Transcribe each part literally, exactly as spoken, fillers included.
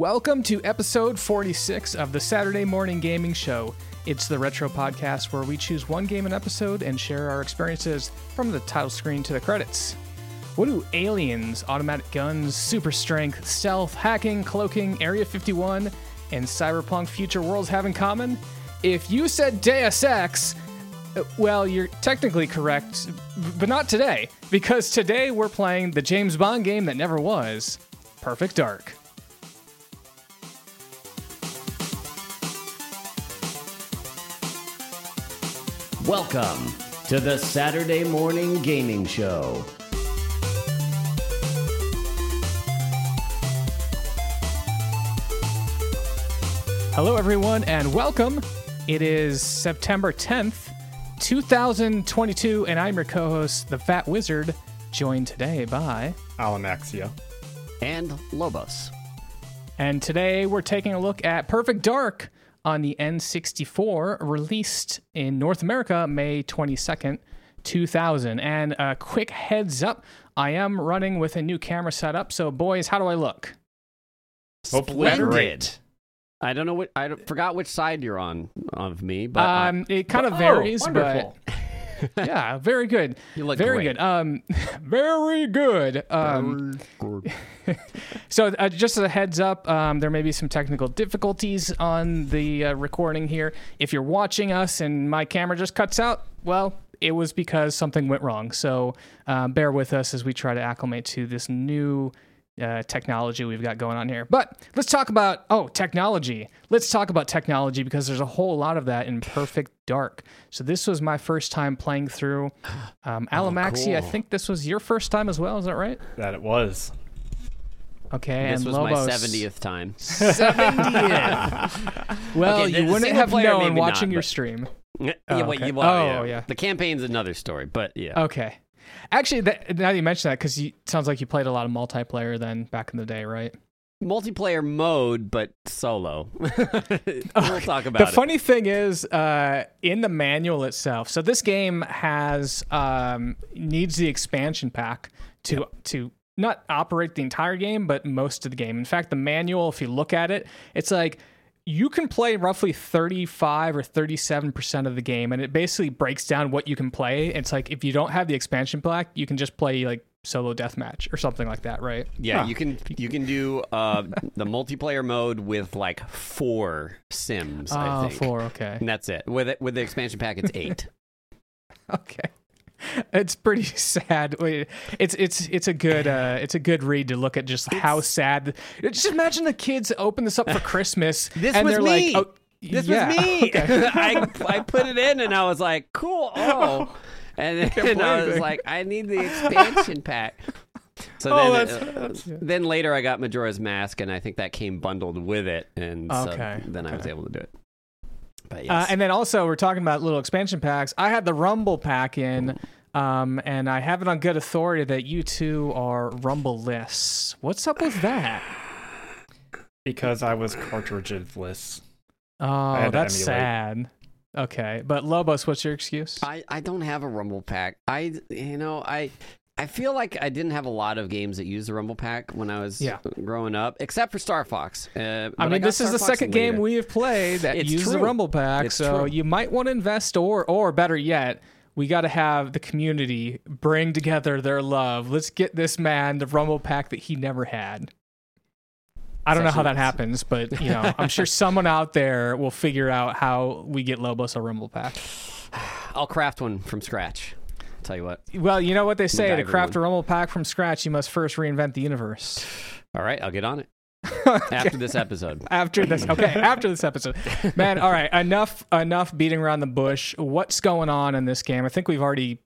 Welcome to episode forty-six of the Saturday Morning Gaming Show. It's the retro podcast where we choose one game an episode and share our experiences from the title screen to the credits. What do aliens, automatic guns, super strength, stealth, hacking, cloaking, Area fifty-one, and cyberpunk future worlds have in common? If you said Deus Ex, well, you're technically correct, but not today, because today we're playing the James Bond game that never was, Perfect Dark. Welcome to the Saturday Morning Gaming Show. Hello, everyone, and welcome. It is September tenth, twenty twenty-two, and I'm your co-host, the Fat Wizard, joined today by Alamaxia and Lobos. And today we're taking a look at Perfect Dark on the N sixty-four, released in North America May twenty-second, two thousand. And a quick heads up, I am running with a new camera setup, so boys, how do I look? Splendid. I don't know what I forgot which side you're on of me, but um, I, it kind but, of varies. Oh, wonderful. But yeah, very good. You look very great. good. Um, very good. Um, very good. so, uh, just as a heads up, um, there may be some technical difficulties on the uh, recording here. If you're watching us and my camera just cuts out, well, it was because something went wrong. So, uh, bear with us as we try to acclimate to this new Uh, technology we've got going on here. But let's talk about, oh, technology. Let's talk about technology because there's a whole lot of that in Perfect Dark. So this was my first time playing through. Um, Alamaxi, oh, cool. I think this was your first time as well. Is that right? That it was. Okay, this and was Lobos. my seventieth time. seventieth! Well, okay, you wouldn't have known watching not, your stream. Yeah, oh, wait, okay. you, well, oh yeah. yeah. The campaign's another story, but yeah. Okay. Actually, that, now you mention that, because it sounds like you played a lot of multiplayer then back in the day, right? Multiplayer mode, but solo. we'll okay. talk about the it. The funny thing is, uh, in the manual itself, so this game has um, needs the expansion pack to yep. to not operate the entire game, but most of the game. In fact, the manual, if you look at it, it's like, you can play roughly thirty-five or thirty-seven percent of the game, and it basically breaks down what you can play. It's like, if you don't have the expansion pack, you can just play like solo deathmatch or something like that, right? Yeah, huh. you can you can do uh, the multiplayer mode with like four Sims, uh, I think. Four, okay. And that's it. With it, with the expansion pack, it's eight. Okay. It's pretty sad. It's it's it's a good uh, it's a good read to look at just it's, how sad. Just imagine the kids open this up for Christmas. This and was they're me. Like, oh, this yeah. was me. Okay. I I put it in and I was like, cool. Oh, and then I, I was like, I need the expansion pack. So oh, then, that's, uh, that's, yeah. then later I got Majora's Mask, and I think that came bundled with it, and okay. so then okay. I was able to do it. Yes. Uh, and then also we're talking about little expansion packs. I had the Rumble pack in, um, and I have it on good authority that you two are Rumble-less. What's up with that? Because I was cartridge-less. Oh, that's sad. Okay, but Lobos, what's your excuse? I, I don't have a Rumble pack. I you know I I feel like I didn't have a lot of games that used the Rumble pack when I was yeah. growing up, except for Star Fox. Uh, I mean, I this is Star the Fox second later. game we have played that it's used true. the Rumble pack, it's so true. you might want to invest, or, or better yet, we got to have the community bring together their love. Let's get this man the Rumble pack that he never had. I don't know how that happens, but you know, I'm sure someone out there will figure out how we get Lobos a Rumble pack. I'll craft one from scratch. Tell you what. Well, you know what they say, to craft a Rumble pack from scratch, you must first reinvent the universe. All right, I'll get on it. okay. After this episode. After this, okay, after this episode. Man, all right, enough enough beating around the bush. What's going on in this game? I think we've already,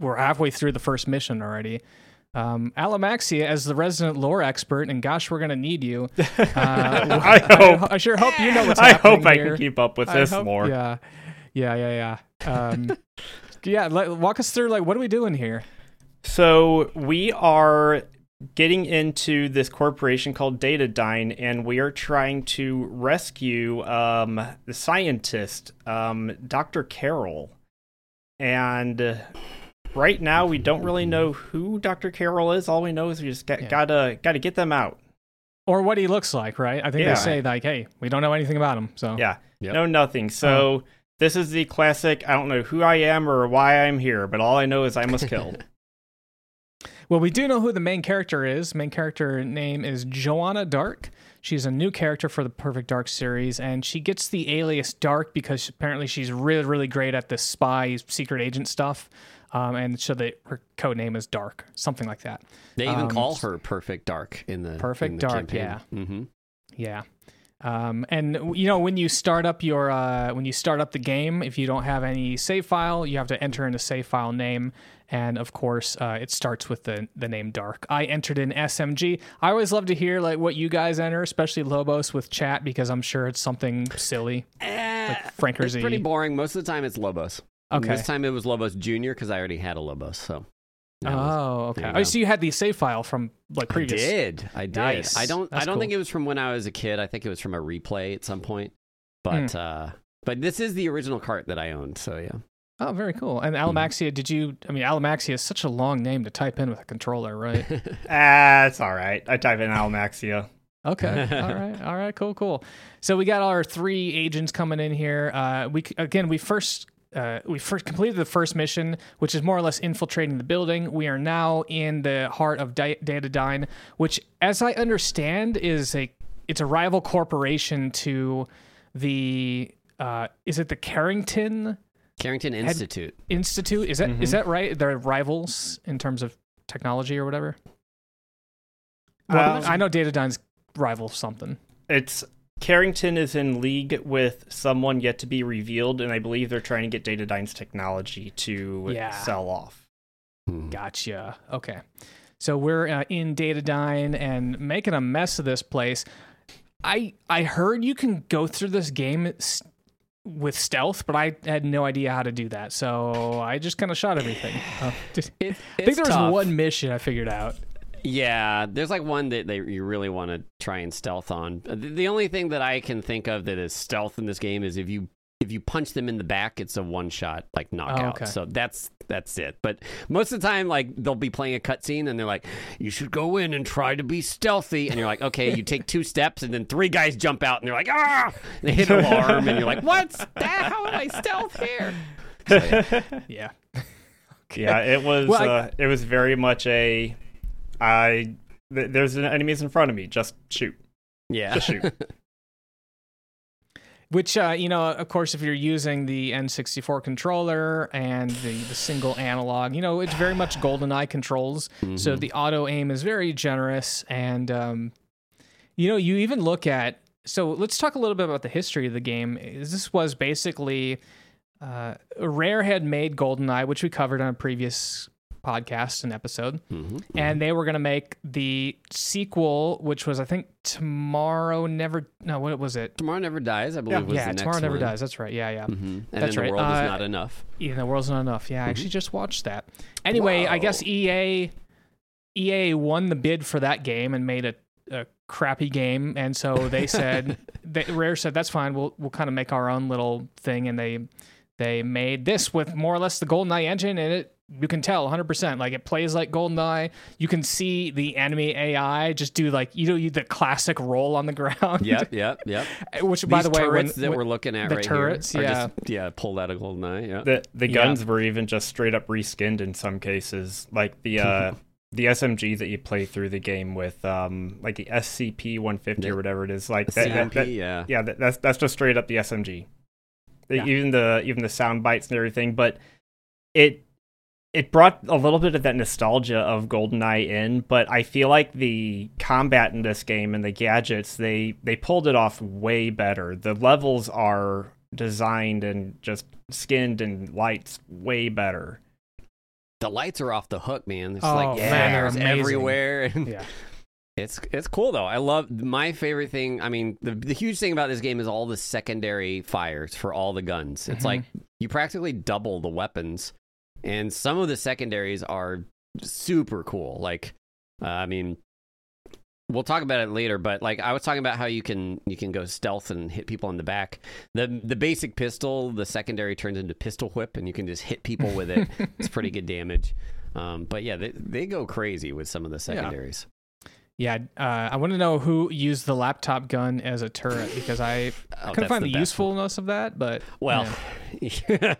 we're halfway through the first mission already. Um, Alamaxia, as the resident lore expert, and gosh, we're going to need you. Uh, I, hope, I, I sure hope you know what's I happening I hope I here. can keep up with I this hope, more. Yeah, yeah, yeah, yeah. Um, Yeah, walk us through, like, what are we doing here? So we are getting into this corporation called Datadyne, and we are trying to rescue um, the scientist, um, Doctor Caroll. And right now we don't really know who Doctor Caroll is. All we know is we just got, yeah. gotta, gotta get them out. Or what he looks like, right? I think yeah. they say, like, hey, we don't know anything about him. So yeah, yep. no nothing. So um, this is the classic, I don't know who I am or why I'm here, but all I know is I was killed. Well, we do know who the main character is. Main character name is Joanna Dark. She's a new character for the Perfect Dark series, and she gets the alias Dark because apparently she's really, really great at the spy, secret agent stuff. Um, and so the, her code name is Dark, something like that. They even um, call her Perfect Dark in the Perfect in the Dark, campaign. yeah, mm-hmm. yeah. Um, and you know, when you start up your uh, when you start up the game, if you don't have any save file, you have to enter in a save file name, and of course, uh, it starts with the the name Dark. I entered in S M G. I always love to hear like what you guys enter, especially Lobos with chat, because I'm sure it's something silly. Like Frank or Z. It's pretty boring. Most of the time, it's Lobos. Okay. And this time it was Lobos Junior because I already had a Lobos. So. Oh, was, okay. You know. Oh, so you had the save file from like previous. I did. I did. Nice. I don't. That's I don't cool. think it was from when I was a kid. I think it was from a replay at some point. But mm. uh, but this is the original cart that I owned. So yeah. Oh, very cool. And Alamaxia, mm. did you? I mean, Alamaxia is such a long name to type in with a controller, right? Ah, uh, it's all right. I type in Alamaxia. Okay. All right. All right. Cool. Cool. So we got our three agents coming in here. Uh, we again, we first. Uh, we first completed the first mission, which is more or less infiltrating the building. We are now in the heart of D- Datadyne, which, as I understand, is a it's a rival corporation to the uh, is it the Carrington Carrington Institute Ed- Institute? Is that mm-hmm. is that right? They're rivals in terms of technology or whatever. Well, um, I know Datadyne's rival something. It's. Carrington is in league with someone yet to be revealed, and I believe they're trying to get Datadyne's technology to yeah. sell off. Gotcha. Okay. So we're uh, in Datadyne and making a mess of this place. I I heard you can go through this game st- with stealth, but I had no idea how to do that, so I just kind of shot everything. Uh, just, it, I think there tough. was one mission I figured out. Yeah, there's like one that they, you really want to try and stealth on. The only thing that I can think of that is stealth in this game is if you if you punch them in the back, it's a one-shot like knockout. Oh, okay. So that's that's it. But most of the time, like they'll be playing a cutscene and they're like, "You should go in and try to be stealthy." And you're like, "Okay," you take two steps and then three guys jump out and they're like, "Ah!" And they hit an alarm and you're like, "What's that? How am I stealth here?" So, yeah. Yeah. Okay. Yeah, it was well, uh, I... it was very much a. I th- there's enemies in front of me. Just shoot. Yeah. Just shoot. Which, uh, you know, of course, if you're using the N sixty-four controller and the, the single analog, you know, it's very much GoldenEye controls. Mm-hmm. So the auto aim is very generous. And, um, you know, you even look at... So let's talk a little bit about the history of the game. This was basically... Uh, Rare had made GoldenEye, which we covered on a previous... podcast and episode mm-hmm. and they were going to make the sequel, which was I think Tomorrow Never no what was it Tomorrow Never Dies I believe yeah, was yeah the Tomorrow next Never one. Dies that's right yeah yeah mm-hmm. and that's right The World uh, Is Not Enough yeah The World's Not Enough yeah mm-hmm. I actually just watched that anyway. Whoa. I guess E A E A won the bid for that game and made a, a crappy game, and so they said they, Rare said that's fine, we'll we'll kind of make our own little thing, and they they made this with more or less the GoldenEye engine, and it you can tell one hundred percent like it plays like GoldenEye. You can see the enemy A I just do like, you know, you, the classic roll on the ground. Yep, yep, yep. Which, These by the way, when, that when, we're looking at the right turrets, here, yeah, just, yeah, pulled out of GoldenEye. Yeah, the the guns yeah. were even just straight up reskinned in some cases, like the uh, the S M G that you play through the game with, um, like the S C P one fifty or whatever it is. Like that, C M P, that, that, yeah, yeah. That, that's that's just straight up the S M G. Yeah. Even the even the sound bites and everything, but it. It brought a little bit of that nostalgia of GoldenEye in, but I feel like the combat in this game and the gadgets, they, they pulled it off way better. The levels are designed and just skinned and lights way better. The lights are off the hook, man. It's oh, like yeah, man, they're amazing. Everywhere. Yeah. It's it's cool, though. I love my favorite thing. I mean, the, the huge thing about this game is all the secondary fires for all the guns. It's mm-hmm. like you practically double the weapons. And some of the secondaries are super cool. Like, uh, I mean, we'll talk about it later, but like I was talking about how you can you can go stealth and hit people in the back. The the basic pistol, the secondary turns into pistol whip, and you can just hit people with it. It's pretty good damage. Um, but yeah, they, they go crazy with some of the secondaries. Yeah. Yeah, uh, I want to know who used the laptop gun as a turret, because I, I oh, couldn't find the, the usefulness one. of that, but... Well, yeah.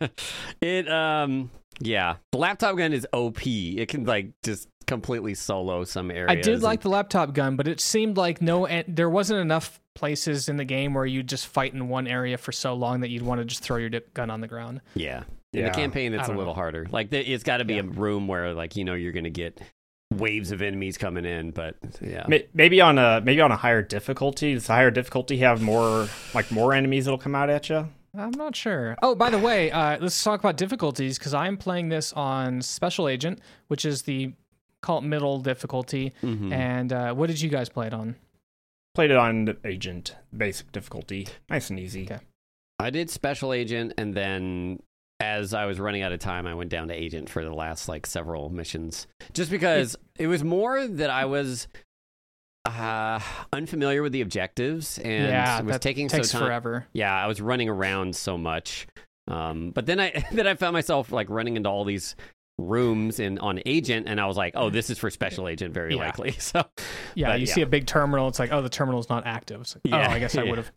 it, um, yeah. The laptop gun is O P. It can, like, just completely solo some areas. I did and... like the laptop gun, but it seemed like no, there wasn't enough places in the game where you just fight in one area for so long that you'd want to just throw your gun on the ground. Yeah. In yeah. the campaign, it's a little know. harder. Like, it's got to be yeah. a room where, like, you know, you're going to get... waves of enemies coming in, but yeah, maybe on a maybe on a higher difficulty. Does the higher difficulty have more like more enemies that'll come out at you? I'm not sure. Oh, by the way, uh, let's talk about difficulties, because I'm playing this on Special Agent, which is the call it middle difficulty. Mm-hmm. And uh, what did you guys play it on? Played it on Agent, basic difficulty, nice and easy. Okay. I did Special Agent, and then as I was running out of time, I went down to Agent for the last, like, several missions. Just because it was more that I was uh, unfamiliar with the objectives, and yeah, it was taking so time. Forever. Yeah, I was running around so much. Um, but then I then I found myself, like, running into all these rooms in on Agent, and I was like, oh, this is for Special Agent, very yeah. likely. So yeah, but, you yeah. see a big terminal. It's like, oh, the terminal's not active. It's like, yeah. oh, I guess I would have...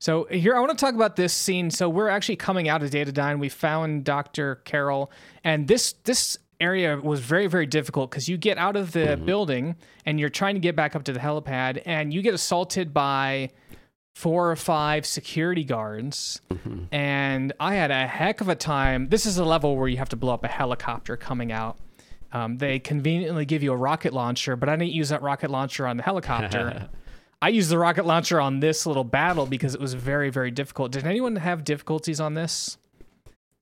So here, I want to talk about this scene. So we're actually coming out of Datadyne. We found Doctor Caroll, and this this area was very, very difficult because you get out of the mm-hmm. building and you're trying to get back up to the helipad, and you get assaulted by four or five security guards. Mm-hmm. And I had a heck of a time. This is a level where you have to blow up a helicopter coming out. Um, they conveniently give you a rocket launcher, but I didn't use that rocket launcher on the helicopter. I used the rocket launcher on this little battle because it was very, very difficult. Did anyone have difficulties on this?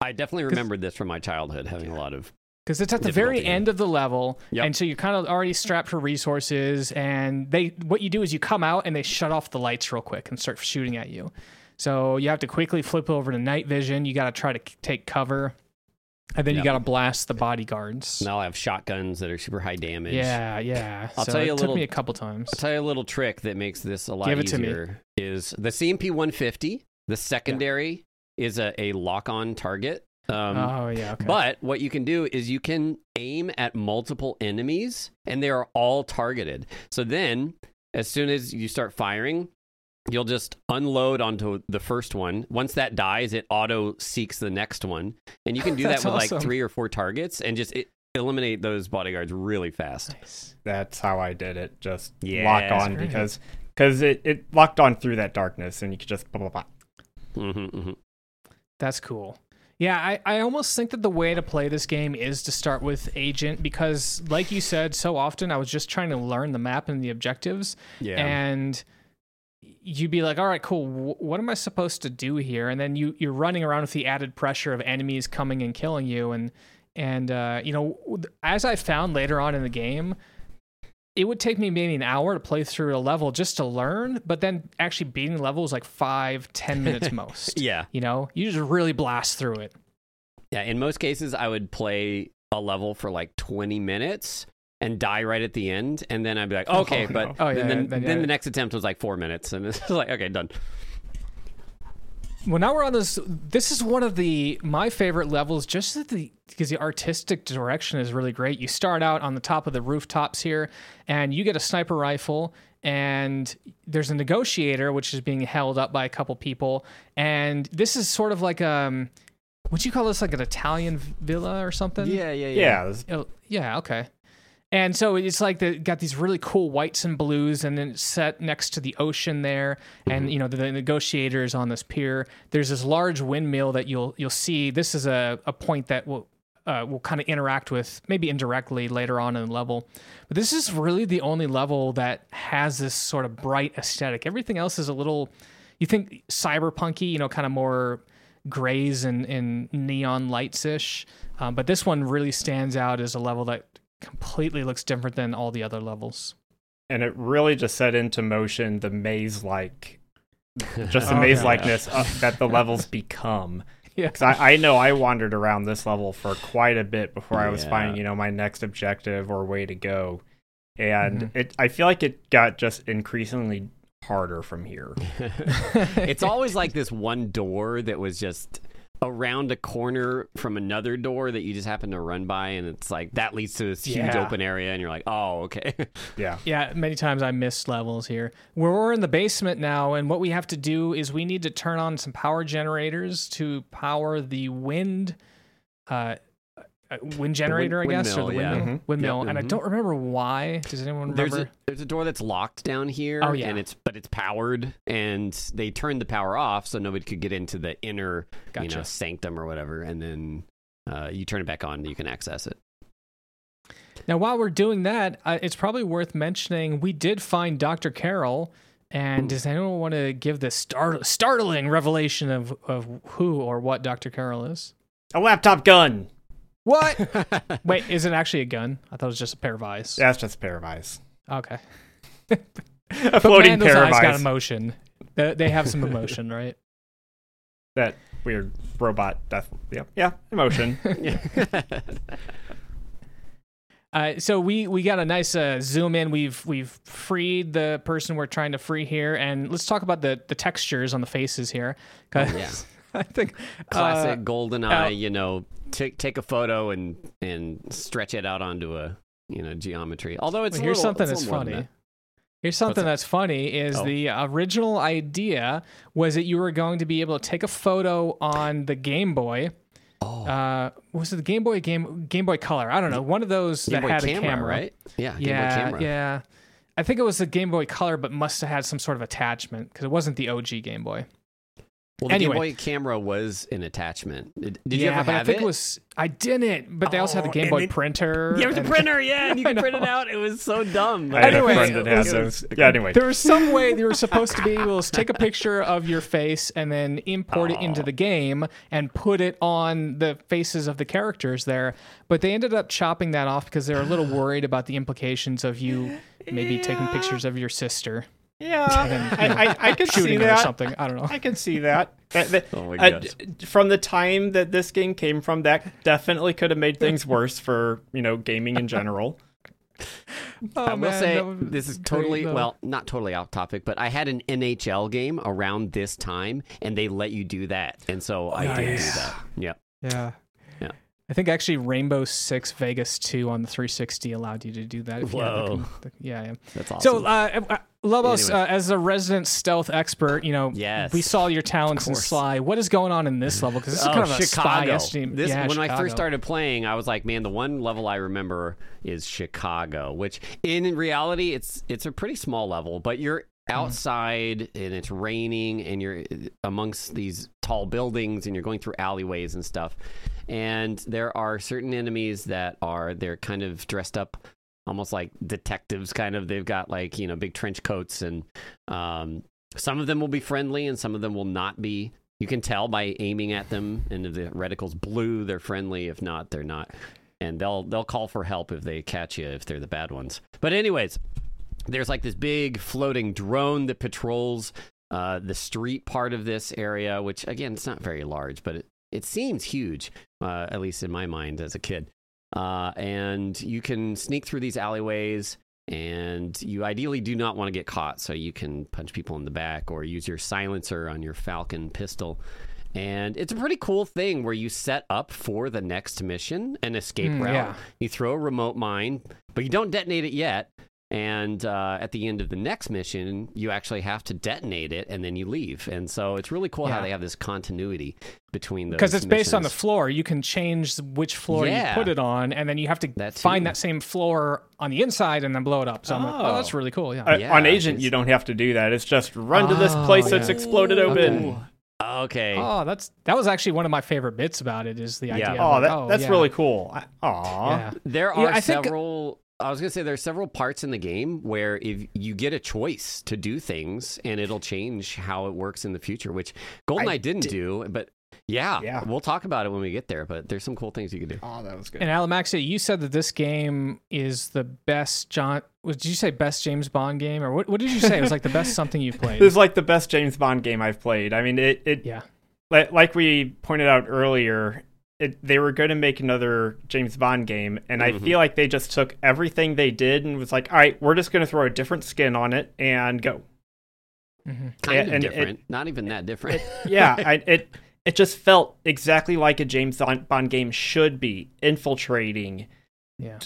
I definitely remembered this from my childhood, having yeah. a lot of... Because it's at the very end of the level, yep. and so you're kind of already strapped for resources, and they what you do is you come out and they shut off the lights real quick and start shooting at you. So you have to quickly flip over to night vision. You got to try to k- take cover, and then yep. you got to blast the bodyguards. Now I have shotguns that are super high damage. Yeah, yeah. I'll so tell you it a little, took me a couple times. I'll tell you a little trick that makes this a lot Give easier. Is the C M P one fifty, the secondary, yeah. is a, a lock-on target. Um, oh, yeah. Okay. But what you can do is you can aim at multiple enemies, and they are all targeted. So then, as soon as you start firing... You'll just unload onto the first one. Once that dies, it auto seeks the next one. And you can do that with awesome. like three or four targets and just it, eliminate those bodyguards really fast. Nice. That's how I did it. Just yeah, lock on because cause it, it locked on through that darkness and you could just blah, blah, blah. Mm-hmm, mm-hmm. That's cool. Yeah, I, I almost think that the way to play this game is to start with Agent because, like you said, so often I was just trying to learn the map and the objectives. Yeah. And... you'd be like, all right, cool. W- what am I supposed to do here? And then you, you're running around with the added pressure of enemies coming and killing you. And, and uh, you know, as I found later on in the game, it would take me maybe an hour to play through a level just to learn, but then actually beating the level was like five, ten minutes most. Yeah. You know, you just really blast through it. Yeah, in most cases, I would play a level for like twenty minutes. And die right at the end, and then I'd be like, okay, oh, but no. oh, yeah, then, yeah, then, yeah, then yeah. the next attempt was like four minutes, and it's like, okay, done. Well, now we're on this. This is one of the my favorite levels, just because the artistic direction is really great. You start out on the top of the rooftops here, and you get a sniper rifle, and there's a negotiator, which is being held up by a couple people, and this is sort of like um, would you call this like an Italian villa or something? Yeah, yeah, yeah, yeah. Yeah, okay. And so it's like they got these really cool whites and blues, and then it's set next to the ocean there. And you know the, the negotiators on this pier. There's this large windmill that you'll you'll see. This is a, a point that will uh, will kind of interact with maybe indirectly later on in the level. But this is really the only level that has this sort of bright aesthetic. Everything else is a little, you think cyberpunky, you know, kind of more grays and, and neon lights ish. Um, but this one really stands out as a level that completely looks different than all the other levels, and it really just set into motion the maze-like, just the oh, maze-likeness yeah. of, that the levels become. Yeah, because I, I know I wandered around this level for quite a bit before I was yeah. finding, you know, my next objective or way to go, and mm-hmm. it I feel like it got just increasingly harder from here. It's always like this one door that was just around a corner from another door that you just happen to run by, and it's like that leads to this huge yeah. open area, and you're like, oh, okay. Yeah. Yeah, many times I missed levels here. We're in the basement now, and what we have to do is we need to turn on some power generators to power the wind uh wind generator, wind, I guess, or the windmill. Yeah. Windmill. Mm-hmm. windmill. Yep. And mm-hmm. I don't remember why. Does anyone remember? There's a, there's a door that's locked down here, oh, yeah. and it's but it's powered, and they turned the power off so nobody could get into the inner gotcha. you know, sanctum or whatever, and then uh, you turn it back on and you can access it. Now, while we're doing that, uh, it's probably worth mentioning we did find Doctor Caroll, and Ooh. does anyone want to give the star- startling revelation of, of who or what Doctor Caroll is? A laptop gun! What? Wait, is it actually a gun? I thought it was just a pair of eyes. That's just a pair of eyes. Okay. A floating pair of eyes. Those eyes got emotion. They, they have some emotion, right? That weird robot death. Yeah, yeah, emotion. uh, so we, we got a nice uh, zoom in. We've we've freed the person we're trying to free here, and let's talk about the, the textures on the faces here. Yeah. I think classic uh, GoldenEye, uh, you know, take take a photo and and stretch it out onto a you know geometry. Although it's well, here's little, something it's that's funny. That. Here's something What's that's that? funny is oh. the original idea was that you were going to be able to take a photo on the Game Boy. Oh, uh, was it the Game Boy Game Game Boy Color? I don't know. One of those Game that Boy had camera, a camera, right? Yeah, Game yeah, Boy camera. yeah. I think it was the Game Boy Color, but must have had some sort of attachment because it wasn't the O G Game Boy. Well, the anyway. Game Boy camera was an attachment. Did yeah, you ever have but I think it? it? was I didn't, but they oh, also had the Game Boy it, printer. Yeah, it was and, a printer, yeah, and you could print it out. It was so dumb. I anyway, had a friend was, yeah, anyway. There was some way you were supposed to be able to take a picture of your face and then import oh. it into the game and put it on the faces of the characters there. But they ended up chopping that off because they were a little worried about the implications of you maybe yeah. taking pictures of your sister. Yeah, then, you know, I, I, I could see that. Or something. I don't know. I could see that. that, that oh my uh, d- from the time that this game came from, that definitely could have made things worse for you know gaming in general. oh, I will man, say this is totally though. well, not totally off topic, but I had an N H L game around this time, and they let you do that, and so I nice. did do that. Yeah, yeah, yeah. I think actually Rainbow Six Vegas two on the three sixty allowed you to do that. If Whoa, the, yeah, yeah, that's awesome. So. Uh, I, Lobos, anyway. uh, as a resident stealth expert, you know, yes, we saw your talents in Sly. What is going on in this level? Because this is oh, kind of Chicago. a spy this, yeah, When Chicago. I first started playing, I was like, man, the one level I remember is Chicago, which in reality, it's it's a pretty small level, but you're outside mm. and it's raining and you're amongst these tall buildings and you're going through alleyways and stuff. And there are certain enemies that are, they're kind of dressed up almost like detectives, kind of. They've got like, you know, big trench coats, and um, some of them will be friendly and some of them will not be. You can tell by aiming at them, and if the reticle's blue, they're friendly. If not, they're not. And they'll they'll call for help if they catch you, if they're the bad ones. But anyways, there's like this big floating drone that patrols uh, the street part of this area, which again, it's not very large, but it, it seems huge, uh, at least in my mind as a kid. Uh, and you can sneak through these alleyways, and you ideally do not want to get caught, so you can punch people in the back or use your silencer on your Falcon pistol. And it's a pretty cool thing where you set up for the next mission an escape mm, route. Yeah. You throw a remote mine, but you don't detonate it yet. And uh, at the end of the next mission, you actually have to detonate it, and then you leave. And so it's really cool yeah. how they have this continuity between those. Because it's missions. Based on the floor. You can change which floor yeah. you put it on, and then you have to that find that same floor on the inside and then blow it up. So oh. I'm like, oh, that's really cool. Yeah. Uh, yeah on Agent, you don't have to do that. It's just run oh, to this place yeah. that's exploded open. Okay. Okay. Oh, that's that was actually one of my favorite bits about it is the idea. Yeah. Oh, like, that, oh, that's yeah. really cool. I, aw. Yeah. There are yeah, several... Think, I was going to say, there's several parts in the game where if you get a choice to do things and it'll change how it works in the future, which GoldenEye I didn't did. do, but yeah, yeah, we'll talk about it when we get there, but there's some cool things you can do. Oh, that was good. And Alamaxia, you said that this game is the best John... Did you say best James Bond game? Or what, what did you say? It was like the best something you've played. It was like the best James Bond game I've played. I mean, it... it yeah. Like, like we pointed out earlier... It, they were going to make another James Bond game, and mm-hmm. I feel like they just took everything they did and was like, all right, we're just going to throw a different skin on it and go. Mm-hmm. Kind and, of and different. It, Not even that different. It, yeah. I, it it just felt exactly like a James Bond game should be, infiltrating, yeah,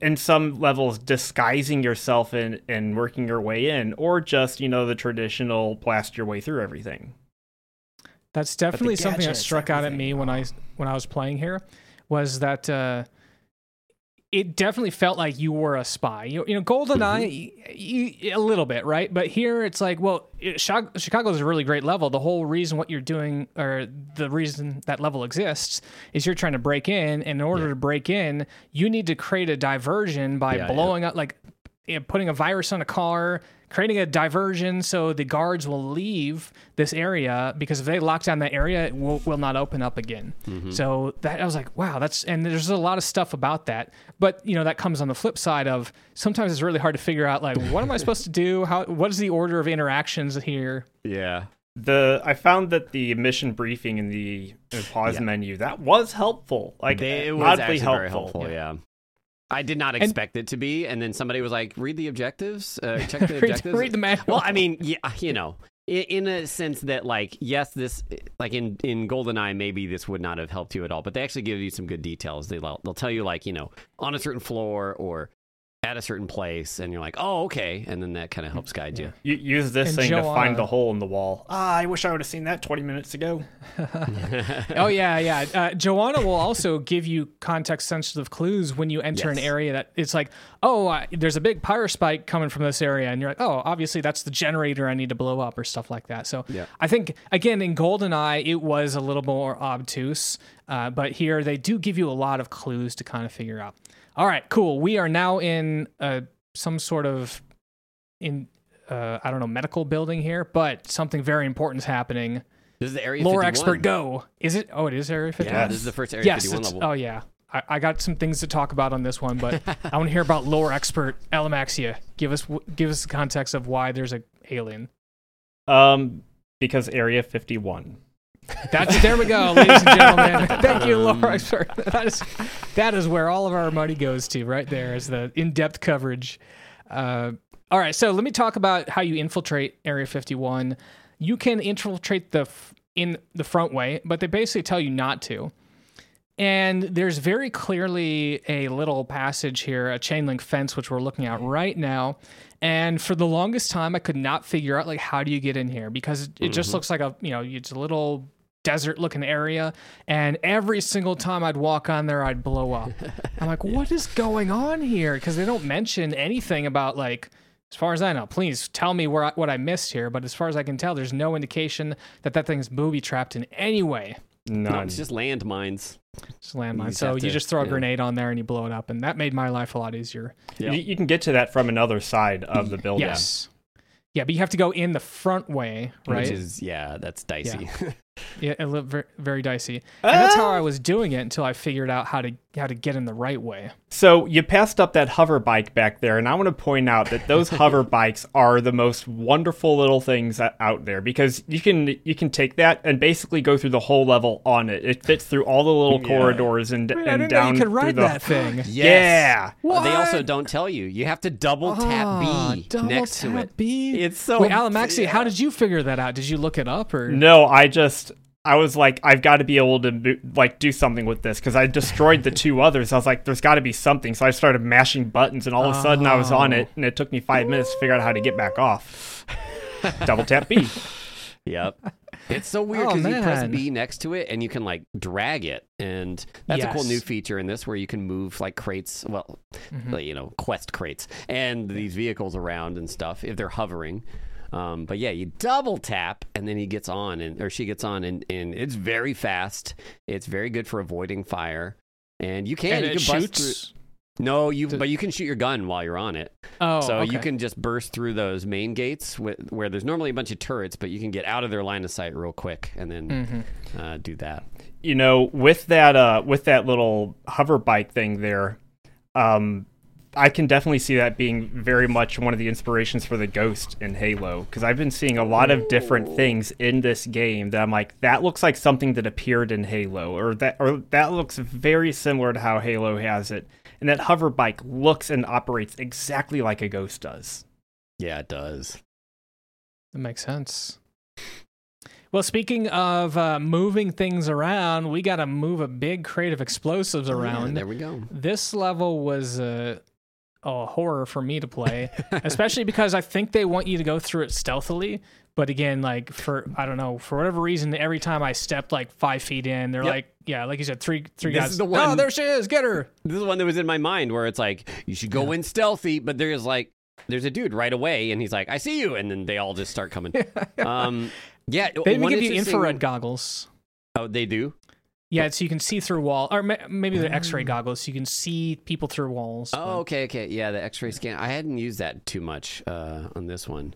in some levels disguising yourself and and working your way in, or just, you know, the traditional blast your way through everything. That's definitely something that struck out at me when I when I was playing here, was that uh, it definitely felt like you were a spy. You, you know, GoldenEye, mm-hmm. you, you, a little bit, right? But here it's like, well, it, Chicago is a really great level. The whole reason what you're doing, or the reason that level exists, is you're trying to break in. And in order yeah. to break in, you need to create a diversion by yeah, blowing yeah. up, like you know, putting a virus on a car, creating a diversion so the guards will leave this area, because if they lock down that area, it will, will not open up again. Mm-hmm. So that I was like, wow, that's, and there's a lot of stuff about that. But, you know, that comes on the flip side of sometimes it's really hard to figure out, like, what am I supposed to do? How, what is the order of interactions here? Yeah. The I found that the mission briefing in the pause yeah. menu, that was helpful. Like, they, it was actually helpful. very helpful, yeah. yeah. I did not expect and, it to be, and then somebody was like, "Read the objectives, uh, check the read, objectives." Read the manual. Well, I mean, yeah, you know, in, in a sense that, like, yes, this, like in, in GoldenEye, maybe this would not have helped you at all, but they actually give you some good details. They they'll tell you, like, you know, on a certain floor or at a certain place, and you're like, "Oh, okay," and then that kind of helps guide you. You use this and thing Joanna. to find the hole in the wall. Ah, I wish I would have seen that twenty minutes ago. oh yeah, yeah. Uh, Joanna will also give you context-sensitive clues when you enter yes. an area that it's like, "Oh, uh, there's a big power spike coming from this area," and you're like, "Oh, obviously that's the generator I need to blow up," or stuff like that. So yeah. I think again in GoldenEye it was a little more obtuse, uh, but here they do give you a lot of clues to kind of figure out. All right, cool. We are now in uh, some sort of, in uh, I don't know, medical building here, but something very important is happening. This is the Area fifty-one. Lore expert, go. Is it? Oh, it is Area fifty-one. Yeah, this is the first Area yes, fifty-one level. Oh, yeah. I, I got some things to talk about on this one, but I want to hear about lore expert Elamaxia. Give us give us the context of why there's an alien. Um, because Area fifty-one. That's there we go, ladies and gentlemen. Thank you, Laura. That is that is where all of our money goes to, right there, is the in-depth coverage. Uh, all right, so let me talk about how you infiltrate Area fifty-one. You can infiltrate the f- in the front way, but they basically tell you not to. And there's very clearly a little passage here, a chain link fence, which we're looking at right now. And for the longest time, I could not figure out, like, how do you get in here? Because it mm-hmm. just looks like a, you know, it's a little desert-looking area, and every single time I'd walk on there, I'd blow up. I'm like, yeah. what is going on here? Because they don't mention anything about, like, as far as I know, please tell me where I, what I missed here, but as far as I can tell, there's no indication that that thing's booby-trapped in any way. None. No, it's just landmines. Just landmines. So you to, just throw a yeah. grenade on there and you blow it up, and that made my life a lot easier. Yeah. You, you can get to that from another side of the building. Yes. Yeah, but you have to go in the front way, right? Which is, yeah, that's dicey. Yeah, yeah it looked very, very dicey. And that's how I was doing it until I figured out how to how to get in the right way. So you passed up that hover bike back there, and I want to point out that those hover bikes are the most wonderful little things out there, because you can you can take that and basically go through the whole level on it. It fits through all the little yeah. corridors and, Wait, and down you could ride through the that thing. Yes. Yeah. What? They also don't tell you. You have to double tap oh, B double next tap to it. B. It's so Wait, Alamaxi, yeah. how did you figure that out? Did you look it up or No, I just I was like, I've got to be able to like do something with this, because I destroyed the two others. I was like, there's got to be something. So I started mashing buttons, and all of a sudden oh. I was on it, and it took me five minutes to figure out how to get back off. Double tap B. Yep. It's so weird because oh, you press B next to it and you can like drag it. And that's yes. a cool new feature in this, where you can move like crates, well, mm-hmm. you know, quest crates and these vehicles around and stuff if they're hovering. Um, but yeah, you double tap and then he gets on and or she gets on and, and it's very fast. It's very good for avoiding fire. And you can, and you it can bust shoots? Through. No, you but you can shoot your gun while you're on it. Oh, so okay. you can just burst through those main gates with, where there's normally a bunch of turrets, but you can get out of their line of sight real quick and then mm-hmm. uh, do that. You know, with that uh, with that little hover bike thing there, um, I can definitely see that being very much one of the inspirations for the ghost in Halo, because I've been seeing a lot of different things in this game that I'm like, that looks like something that appeared in Halo, or that or that looks very similar to how Halo has it. And that hover bike looks and operates exactly like a ghost does. Yeah, it does. That makes sense. Well, speaking of uh, moving things around, we got to move a big crate of explosives around. Yeah, there we go. This level was a, a horror for me to play, especially because I think they want you to go through it stealthily. But again, like for, I don't know, for whatever reason, every time I stepped like five feet in, they're yep. like, yeah, like you said, three three this guys. Is the one, oh, there she is. Get her. This is the one that was in my mind where it's like, you should go yeah. in stealthy, but there's like, there's a dude right away and he's like, I see you. And then they all just start coming. um, yeah. They even give you infrared goggles. Oh, they do? Yeah, so you can see through wall, or maybe they're x-ray goggles, so you can see people through walls. Oh, but. okay, okay. Yeah, the x-ray scan. I hadn't used that too much uh, on this one.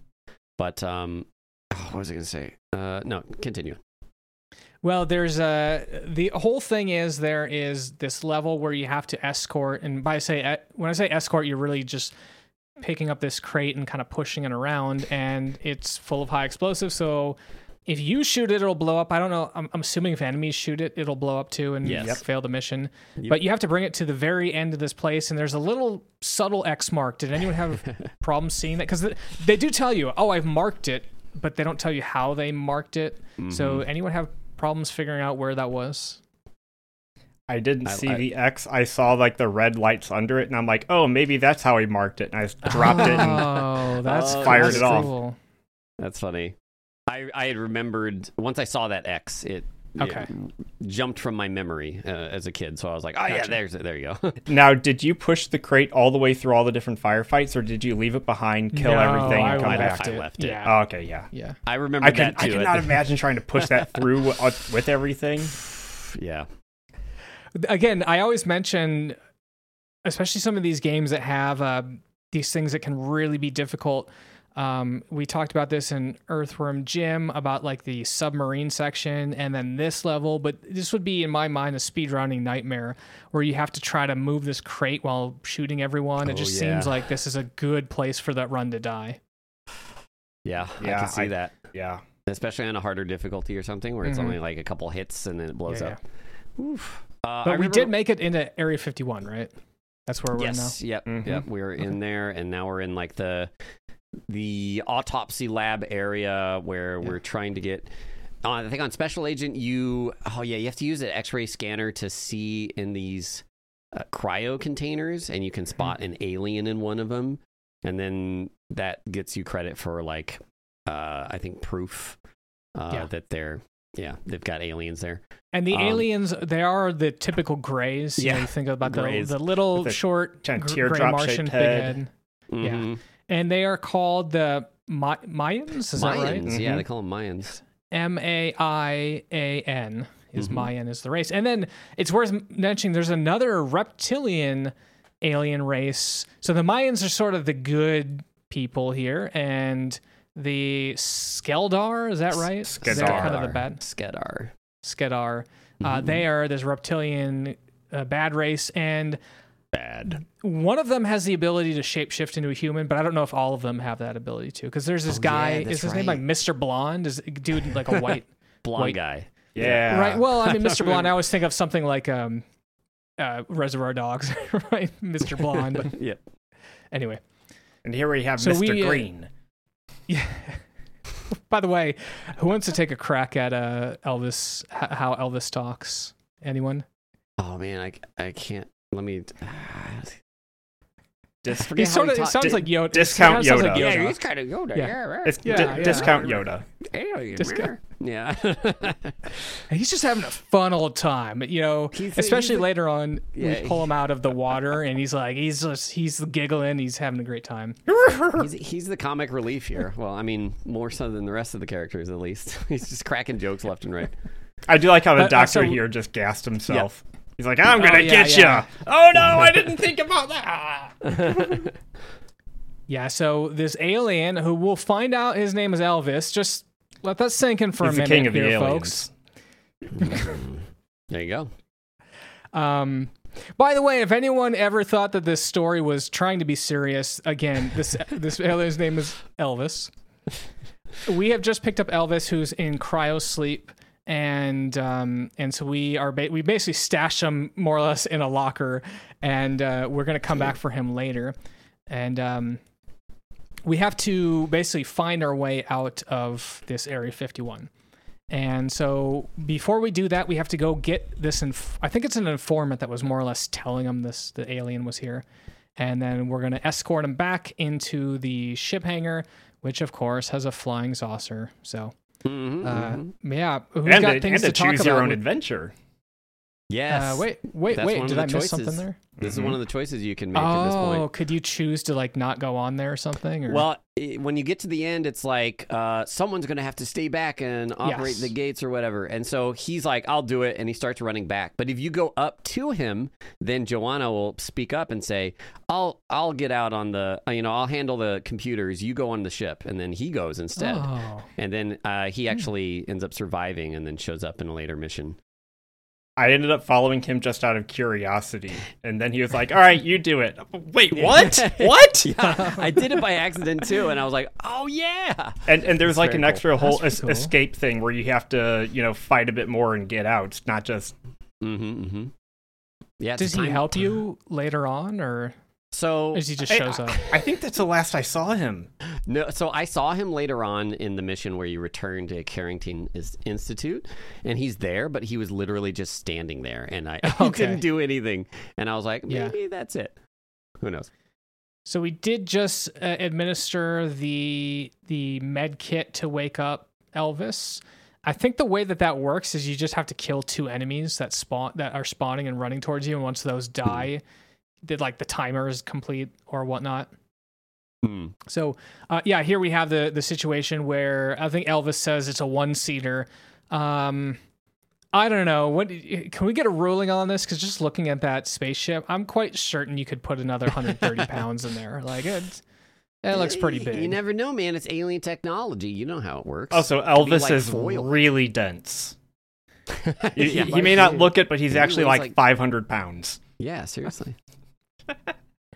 But um, oh, what was I going to say? Uh, no, continue. Well, there's a, the whole thing is there is this level where you have to escort, and by say when I say escort, you're really just picking up this crate and kind of pushing it around, and it's full of high explosives, so if you shoot it, it'll blow up. I don't know. I'm, I'm assuming if enemies shoot it, it'll blow up too and yes. fail the mission. Yep. But you have to bring it to the very end of this place, and there's a little subtle X mark. Did anyone have problems seeing that? Because the, they do tell you, oh, I've marked it, but they don't tell you how they marked it. Mm-hmm. So anyone have problems figuring out where that was? I didn't I, see I, the X. I saw like the red lights under it, and I'm like, oh, maybe that's how he marked it. And I dropped oh, it and that's fired that's it cool. off. That's funny. I, I had remembered, once I saw that X, it, okay. it jumped from my memory uh, as a kid. So I was like, oh, gotcha. yeah, there's there you go. Now, did you push the crate all the way through all the different firefights, or did you leave it behind, kill no, everything, and I come back? It. I left it. Yeah. Oh, okay, yeah. yeah. I remember I can, that, too. I cannot imagine trying to push that through uh, with everything. Yeah. Again, I always mention, especially some of these games that have uh, these things that can really be difficult. Um, we talked about this in Earthworm Jim about like the submarine section and then this level, but this would be in my mind a speedrunning nightmare where you have to try to move this crate while shooting everyone. It oh, just yeah. seems like this is a good place for that run to die. Yeah, yeah I can see I, that. Yeah. Especially on a harder difficulty or something where it's mm-hmm. only like a couple hits and then it blows yeah, up. Yeah. Oof. Uh, but I we remember... did make it into Area fifty-one, right? That's where we're yes, in now. Yep, mm-hmm. yep. We were in okay. there, and now we're in like the... the autopsy lab area where yeah. we're trying to get uh, I think on Special Agent you oh yeah you have to use an x-ray scanner to see in these uh, cryo containers, and you can spot an alien in one of them, and then that gets you credit for like uh I think proof uh yeah. that they're yeah they've got aliens there. And the um, aliens, they are the typical grays. Yeah, you know, you think about the, the little short kind of gray Martian big head, head. Mm-hmm. yeah And they are called the Ma- Maians, is Mayans, that right? Mm-hmm. Yeah, they call them Mayans. M A I A N is mm-hmm. Mayan is the race. And then it's worth mentioning there's another reptilian alien race. So the Mayans are sort of the good people here. And the Skeldar, is that right? Skedar. They're kind of the bad. Skedar. Skedar. Mm-hmm. Uh, they are this reptilian uh, bad race. And... bad. One of them has the ability to shapeshift into a human, but I don't know if all of them have that ability to. Because there's this oh, guy, yeah, is his right. name like Mister Blonde? Is dude like a white blonde white, guy? Yeah. Right. Well, I mean, Mister Blonde. I always think of something like um, uh, Reservoir Dogs, right? Mister Blonde. But yeah. Anyway. And here we have so Mister We, Green. Uh, yeah. By the way, who wants to take a crack at uh, Elvis? H- how Elvis talks? Anyone? Oh man, I I can't. Let me. Uh, just forget how he of, ta- sounds, di- like Yoda. Discount Yoda. Like Yoda. Yeah, he's kind of Yoda. Yeah, yeah, right. It's yeah, d- yeah. Discount Yoda. Discount. Yeah. He's just having a fun old time, you know. He's, especially he's, later on, yeah, we pull him out of the water, and he's like, he's just, he's giggling, he's having a great time. he's, he's the comic relief here. Well, I mean, more so than the rest of the characters, at least. He's just cracking jokes left and right. I do like how the uh, doctor so, here just gassed himself. Yeah. He's like, I'm going to oh, yeah, get yeah. you. Oh, no, I didn't think about that. Yeah, so this alien, who we'll find out his name is Elvis, just let that sink in for He's a minute the king of here, the folks. There you go. Um, by the way, if anyone ever thought that this story was trying to be serious, again, this this alien's name is Elvis. We have just picked up Elvis, who's in cryo sleep. And um, and so we are ba- we basically stash him more or less in a locker, and uh, we're gonna come back for him later, and um, we have to basically find our way out of this Area fifty-one, And so before we do that, we have to go get this. Inf- I think it's an informant that was more or less telling him this, the alien was here. And then we're going to escort him back into the ship hangar, which, of course, has a flying saucer. So, mm-hmm, uh, mm-hmm. yeah. Who's and got a, things and to, to talk choose about your own with? Adventure. Yes. Uh, wait, wait, That's wait. Did I miss choices. something there? This mm-hmm. is one of the choices you can make oh, at this point. Oh, could you choose to, like, not go on there or something? Or? Well, it, when you get to the end, it's like uh, someone's going to have to stay back and operate yes. the gates or whatever. And so he's like, I'll do it. And he starts running back. But if you go up to him, then Joanna will speak up and say, I'll I'll get out on the, you know, I'll handle the computers. You go on the ship. And then he goes instead. Oh. And then uh, he actually mm. ends up surviving and then shows up in a later mission. I ended up following him just out of curiosity. And then he was like, all right, you do it. Wait, what? What? Yeah, I did it by accident, too. And I was like, oh, yeah. And and there's That's like an cool. extra whole es- cool. escape thing where you have to, you know, fight a bit more and get out. It's not just. Mm-hmm, mm-hmm. Yeah. Does he help you later on or? So as he just shows I, up. I think that's the last I saw him. No, so I saw him later on in the mission where you return to Carrington Institute, and he's there, but he was literally just standing there, and I okay. didn't do anything. And I was like, maybe yeah. that's it. Who knows? So we did just uh, administer the the med kit to wake up Elvis. I think the way that that works is you just have to kill two enemies that spawn that are spawning and running towards you, and once those die. Did like the timer is complete or whatnot. Mm. So, uh, yeah, here we have the, the situation where I think Elvis says it's a one seater. Um, I don't know. What can we get a ruling on this? Because just looking at that spaceship, I'm quite certain you could put another one hundred thirty pounds in there. Like it's, it looks pretty big. You never know, man. It's alien technology. You know how it works. Also, Elvis like is foil. really dense. he, yeah, he may not look it, but he's he actually like, like five hundred pounds. Yeah, seriously.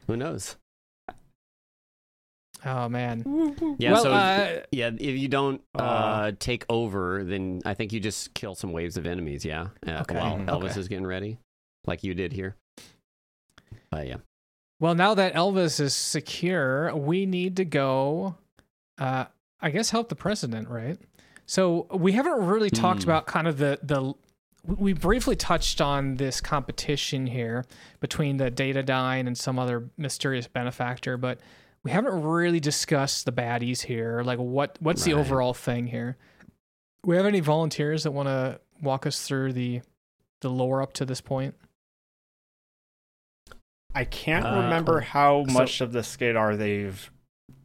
Who knows? Oh man! Yeah, well, so uh, yeah, if you don't uh, uh, take over, then I think you just kill some waves of enemies. Yeah, uh, okay. while Elvis okay. is getting ready, like you did here. But uh, yeah. Well, now that Elvis is secure, we need to go. Uh, I guess help the president, right? So we haven't really talked mm. about kind of the the. We briefly touched on this competition here between the Datadyne and some other mysterious benefactor, but we haven't really discussed the baddies here. Like, what what's right. the overall thing here? Do we have any volunteers that want to walk us through the the lore up to this point? I can't uh, remember how so, much of the Skedar they've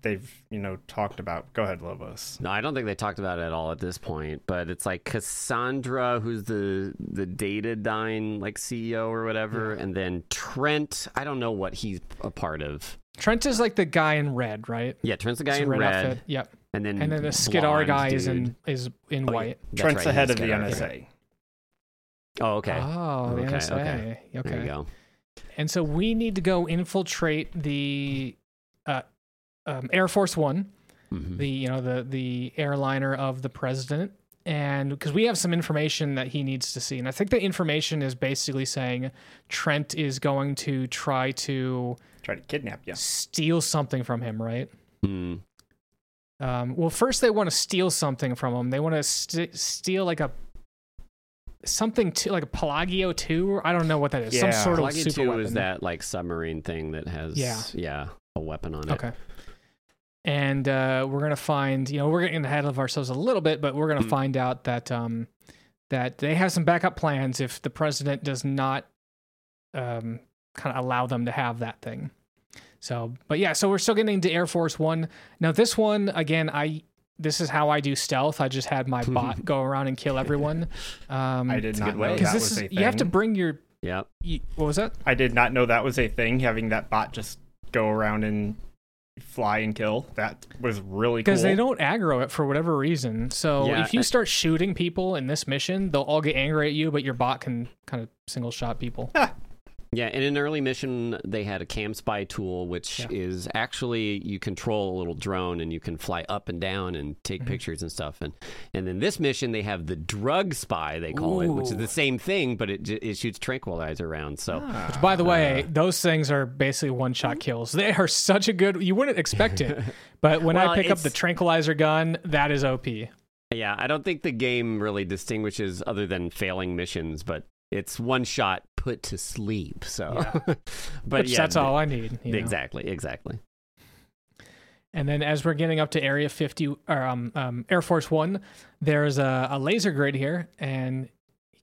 they've you know talked about. Go ahead, Lobos. No, I don't think they talked about it at all at this point, but it's like Cassandra, who's the the Datadyne like C E O or whatever, and then Trent, I don't know what he's a part of. Trent is like the guy in red, right? Yeah, Trent's the guy it's in red, red. Outfit. Yep. And then and then the Skedar guy dude. is in is in oh, white. Trent's right, the head of the N S A. There. Oh, okay. Oh, okay, N S A. okay. Okay. There you go. And so we need to go infiltrate the uh Um, Air Force One, mm-hmm. the you know the the airliner of the president, and because we have some information that he needs to see, and I think the information is basically saying Trent is going to try to try to kidnap you, steal something from him, right? Mm. Um, well, first they want to steal something from him. They want to st- steal like a something to like a Pelagio two. I don't know what that is. Yeah. Some sort Pelagio of super two weapon. Is that like submarine thing that has yeah, yeah a weapon on it. Okay. And uh, we're going to find, you know, we're getting ahead of ourselves a little bit, but we're going to mm. find out that um, that they have some backup plans if the president does not um, kind of allow them to have that thing. So, but yeah, so we're still getting into Air Force One. Now, this one, again, I this is how I do stealth. I just had my bot go around and kill everyone. Um, I did not know that was a thing. You have to bring your... Yeah. You, what was that? I did not know that was a thing, having that bot just go around and... fly and kill. That was really cool. Because they don't aggro it for whatever reason. So yeah, if you start shooting people in this mission, they'll all get angry at you, but your bot can kind of single shot people. Yeah, in an early mission, they had a cam spy tool, which yeah. is actually you control a little drone and you can fly up and down and take mm-hmm. pictures and stuff. And and in this mission, they have the drug spy, they call Ooh. it, which is the same thing, but it it shoots tranquilizer rounds. So, ah. which, by the way, uh, those things are basically one-shot kills. They are such a good... You wouldn't expect it, but when well, I pick up the tranquilizer gun, that is O P. Yeah, I don't think the game really distinguishes other than failing missions, but it's one shot put to sleep. So, yeah. but Which, yeah, that's the, all I need. You know? Exactly, exactly. And then as we're getting up to Area fifty, or um, um, Air Force One, there's a, a laser grid here, and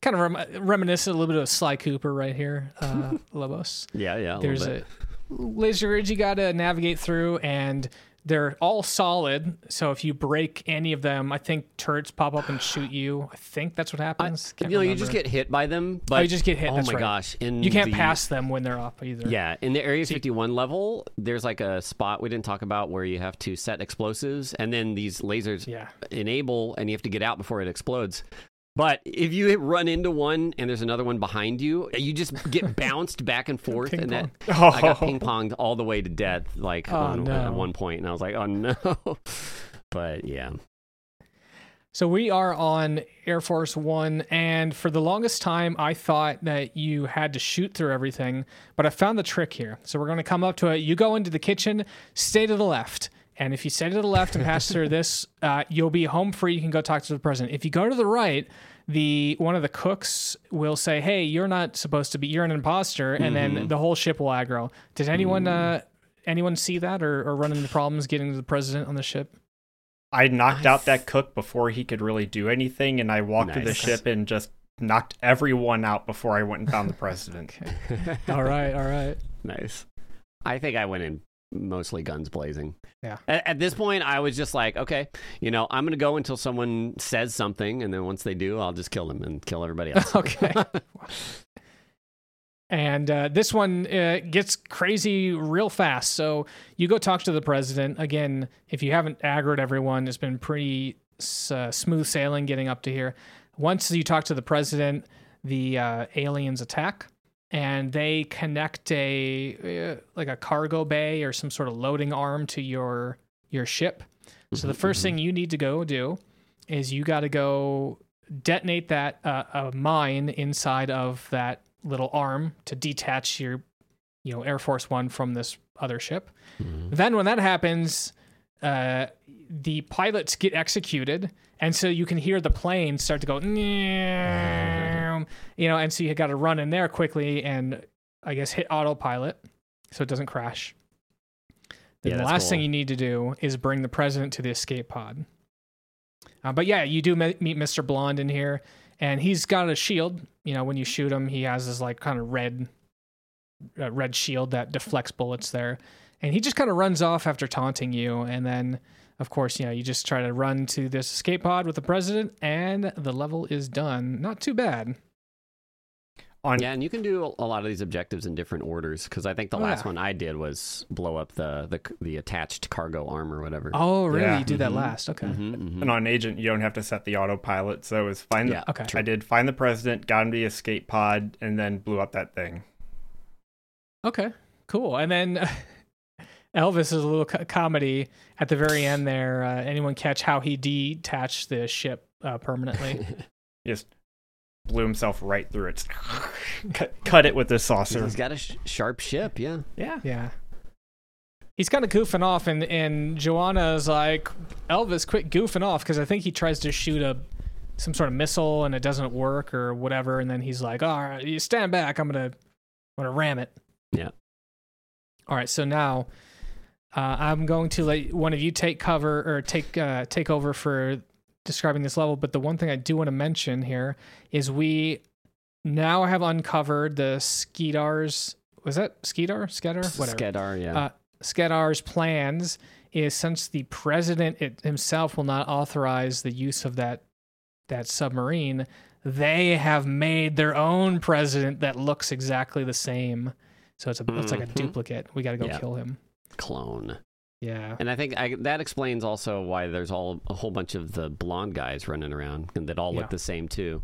kind of rem- reminiscent a little bit of Sly Cooper right here, uh, Lobos. Yeah, yeah. A there's a laser grid you got to navigate through, and they're all solid. So if you break any of them, I think turrets pop up and shoot you. I think that's what happens. I, you know, you just get hit by them. But oh, you just get hit. Oh that's my right. gosh! In you can't the, pass them when they're up either. Yeah, in the Area fifty-one level, there's like a spot we didn't talk about where you have to set explosives, and then these lasers yeah. enable, and you have to get out before it explodes. But if you run into one and there's another one behind you, you just get bounced back and forth. And that oh. I got ping-ponged all the way to death, like oh, on, no. at one point, and I was like, "Oh no!" But yeah. So we are on Air Force One, and for the longest time, I thought that you had to shoot through everything. But I found the trick here. So we're going to come up to it. You go into the kitchen, stay to the left. And if you stay to the left and pass through this, uh, you'll be home free. You can go talk to the president. If you go to the right, the one of the cooks will say, "Hey, you're not supposed to be. You're an imposter." And mm-hmm. then the whole ship will aggro. Did anyone mm. uh, anyone see that or, or run into problems getting to the president on the ship? I knocked out that cook before he could really do anything, and I walked nice. through the ship and just knocked everyone out before I went and found the president. Okay. All right, all right. Nice. I think I went in. Mostly guns blazing. Yeah. At, at this point, I was just like, okay, you know, I'm going to go until someone says something, and then once they do, I'll just kill them and kill everybody else. Okay. And uh, this one uh, gets crazy real fast. So you go talk to the president. Again, if you haven't aggroed everyone, it's been pretty uh, smooth sailing getting up to here. Once you talk to the president, the uh, aliens attack. And they connect a uh, like a cargo bay or some sort of loading arm to your your ship. So the first thing you need to go do is you got to go detonate that uh, a mine inside of that little arm to detach your you know Air Force One from this other ship. Mm-hmm. Then when that happens, uh, the pilots get executed, and so you can hear the plane start to go. You know, and so you got to run in there quickly and I guess hit autopilot so it doesn't crash. Then yeah, the last cool. thing you need to do is bring the president to the escape pod. Uh, but yeah, you do meet Mister Blonde in here, and he's got a shield. You know, when you shoot him, he has this like kind of red, uh, red shield that deflects bullets there. And he just kind of runs off after taunting you. And then, of course, you know, you just try to run to this escape pod with the president, and the level is done. Not too bad. On. Yeah, and you can do a lot of these objectives in different orders, because I think the oh, last yeah. one I did was blow up the, the the attached cargo arm or whatever. Oh, really? Yeah. You did that mm-hmm. last? Okay. Mm-hmm, mm-hmm. And on Agent, you don't have to set the autopilot, so it was find yeah, the, okay. I did find the president, got him to the escape pod, and then blew up that thing. Okay, cool. And then uh, Elvis is a little co- comedy at the very end there. Uh, anyone catch how he detached the ship uh, permanently? Yes. Blew himself right through it. cut, cut it with this saucer. He's got a sh- sharp ship, yeah. Yeah. Yeah. He's kind of goofing off, and, and Joanna's like, Elvis, quit goofing off, because I think he tries to shoot a some sort of missile, and it doesn't work or whatever, and then he's like, all right, you stand back, I'm going to I'm gonna ram it. Yeah. All right, so now uh, I'm going to let one of you take cover, or take uh, take over for describing this level, but the one thing I do want to mention here is we now have uncovered the Skedar's, was that Skedar? Skedar? Whatever. Skedar, yeah. Uh, Skedar's plans is, since the president it, himself will not authorize the use of that that submarine, they have made their own president that looks exactly the same. So it's a, mm-hmm. it's like a duplicate. We got to go yeah. kill him. Clone. Yeah, and I think I, that explains also why there's all a whole bunch of the blonde guys running around, and that all yeah. look the same too,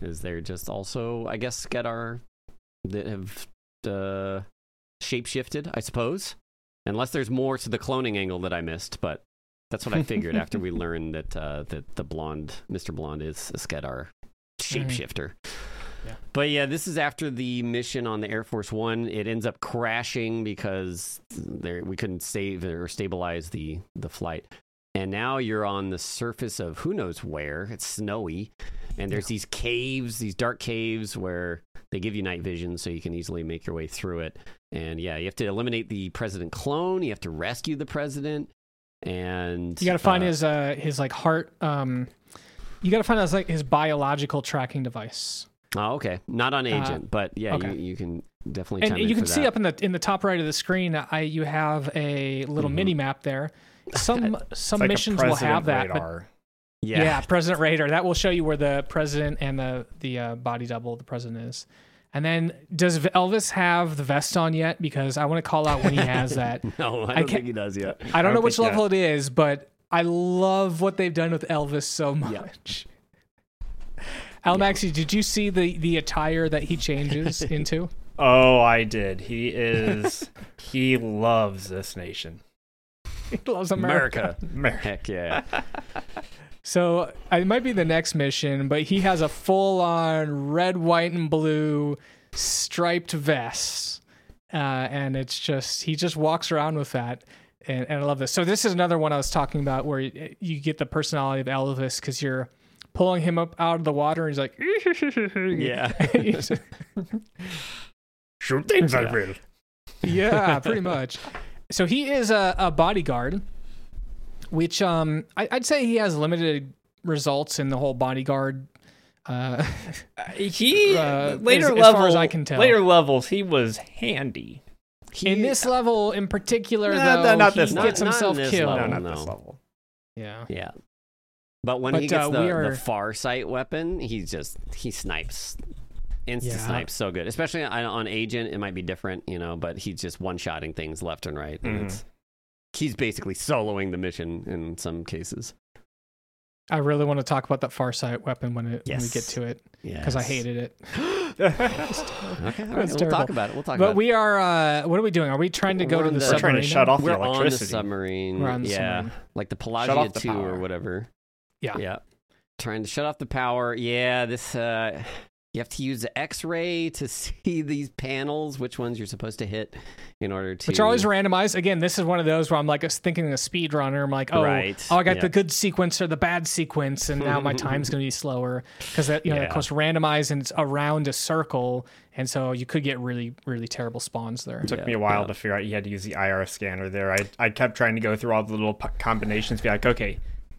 is they're just also, I guess, Skedar that have uh, shapeshifted, I suppose, unless there's more to the cloning angle that I missed. But that's what I figured after we learned that uh, that the blonde Mister Blonde is a Skedar shapeshifter. Mm-hmm. Yeah. But yeah, this is after the mission on the Air Force One. It ends up crashing because there, we couldn't save or stabilize the, the flight. And now you're on the surface of who knows where. It's snowy. And there's these caves, these dark caves where they give you night vision so you can easily make your way through it. And yeah, you have to eliminate the president clone. You have to rescue the president. And you got to find uh, his, uh, his like heart. Um, you got to find his, like, his biological tracking device. Oh, okay. Not on agent, uh, but yeah, okay. you, you can definitely. And you can see that. Up in the in the top right of the screen, I you have a little mm-hmm. mini map there. Some some like missions will have that. Radar. But, yeah. yeah, President Radar. That will show you where the president and the the uh, body double of the president is. And then, does Elvis have the vest on yet? Because I want to call out when he has that. No, I don't I think he does yet. I don't, I don't know which level that. It is, but I love what they've done with Elvis so much. Yeah. Al Maxi, did you see the, the attire that he changes into? Oh, I did. He is, he loves this nation. He loves America. America. America. Heck yeah. So it might be the next mission, but he has a full-on red, white, and blue striped vest. Uh, and it's just, he just walks around with that. And, and I love this. So this is another one I was talking about where you, you get the personality of Elvis because you're pulling him up out of the water, and he's like, yeah. Shoot things, I will. Yeah, pretty much. So he is a, a bodyguard, which um, I, I'd say he has limited results in the whole bodyguard. Uh, he, uh, later as, level, as far as I can tell. Later levels, he was handy. He, in this level in particular, nah, though, not he this gets not, himself not killed. Level, no, not no. this level. Yeah. Yeah. But when but, he gets uh, the, are... the Farsight weapon, he's just, he snipes. Insta yeah. snipes so good. Especially on, on Agent, it might be different, you know, but he's just one-shotting things left and right. And mm. it's, he's basically soloing the mission in some cases. I really want to talk about that Farsight weapon when, it, yes. when we get to it, because yes. I hated it. Okay, right, we'll talk about it. We'll talk but about it. But we are, uh, what are we doing? Are we trying to go we're to the, the submarine? We're trying to shut off we're the electricity. On the submarine. We're on the yeah. submarine. Like the Pelagio two or whatever. Yeah. yeah, trying to shut off the power. Yeah, this uh, you have to use the X-ray to see these panels, which ones you're supposed to hit in order to... Which are always randomized. Again, this is one of those where I'm like thinking a speedrunner. I'm like, oh, right. oh I got yeah. the good sequence or the bad sequence, and now my time's going to be slower. Because, you know, yeah. of course, randomized, and it's around a circle, and so you could get really, really terrible spawns there. It took yeah. me a while yeah. to figure out you had to use the I R scanner there. I, I kept trying to go through all the little combinations, be like, okay...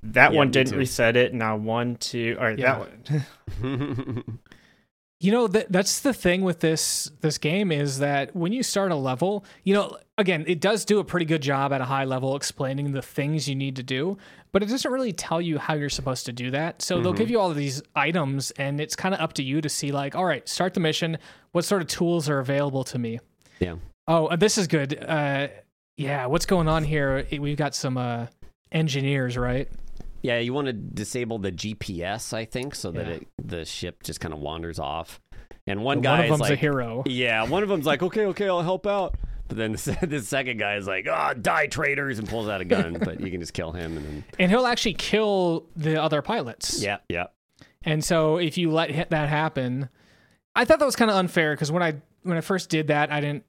That yeah, one didn't too. reset it. Now one, two, all right, yeah. that one. You know, th- that's the thing with this this game is that when you start a level, you know, again, it does do a pretty good job at a high level explaining the things you need to do, but it doesn't really tell you how you're supposed to do that. So mm-hmm. they'll give you all of these items, and it's kind of up to you to see, like, all right, start the mission. What sort of tools are available to me? Yeah. Oh, this is good. Uh, yeah, what's going on here? We've got some uh, engineers, right? Yeah, you want to disable the G P S, I think, so that yeah. it, the ship just kind of wanders off. And one guy is like... One of them's a hero. Yeah, one of them's like, okay, okay, I'll help out. But then the, the second guy is like, ah, oh, die, traitors, and pulls out a gun. But you can just kill him. And then... and he'll actually kill the other pilots. Yeah, yeah. And so if you let that happen... I thought that was kind of unfair, because when I when I first did that, I didn't...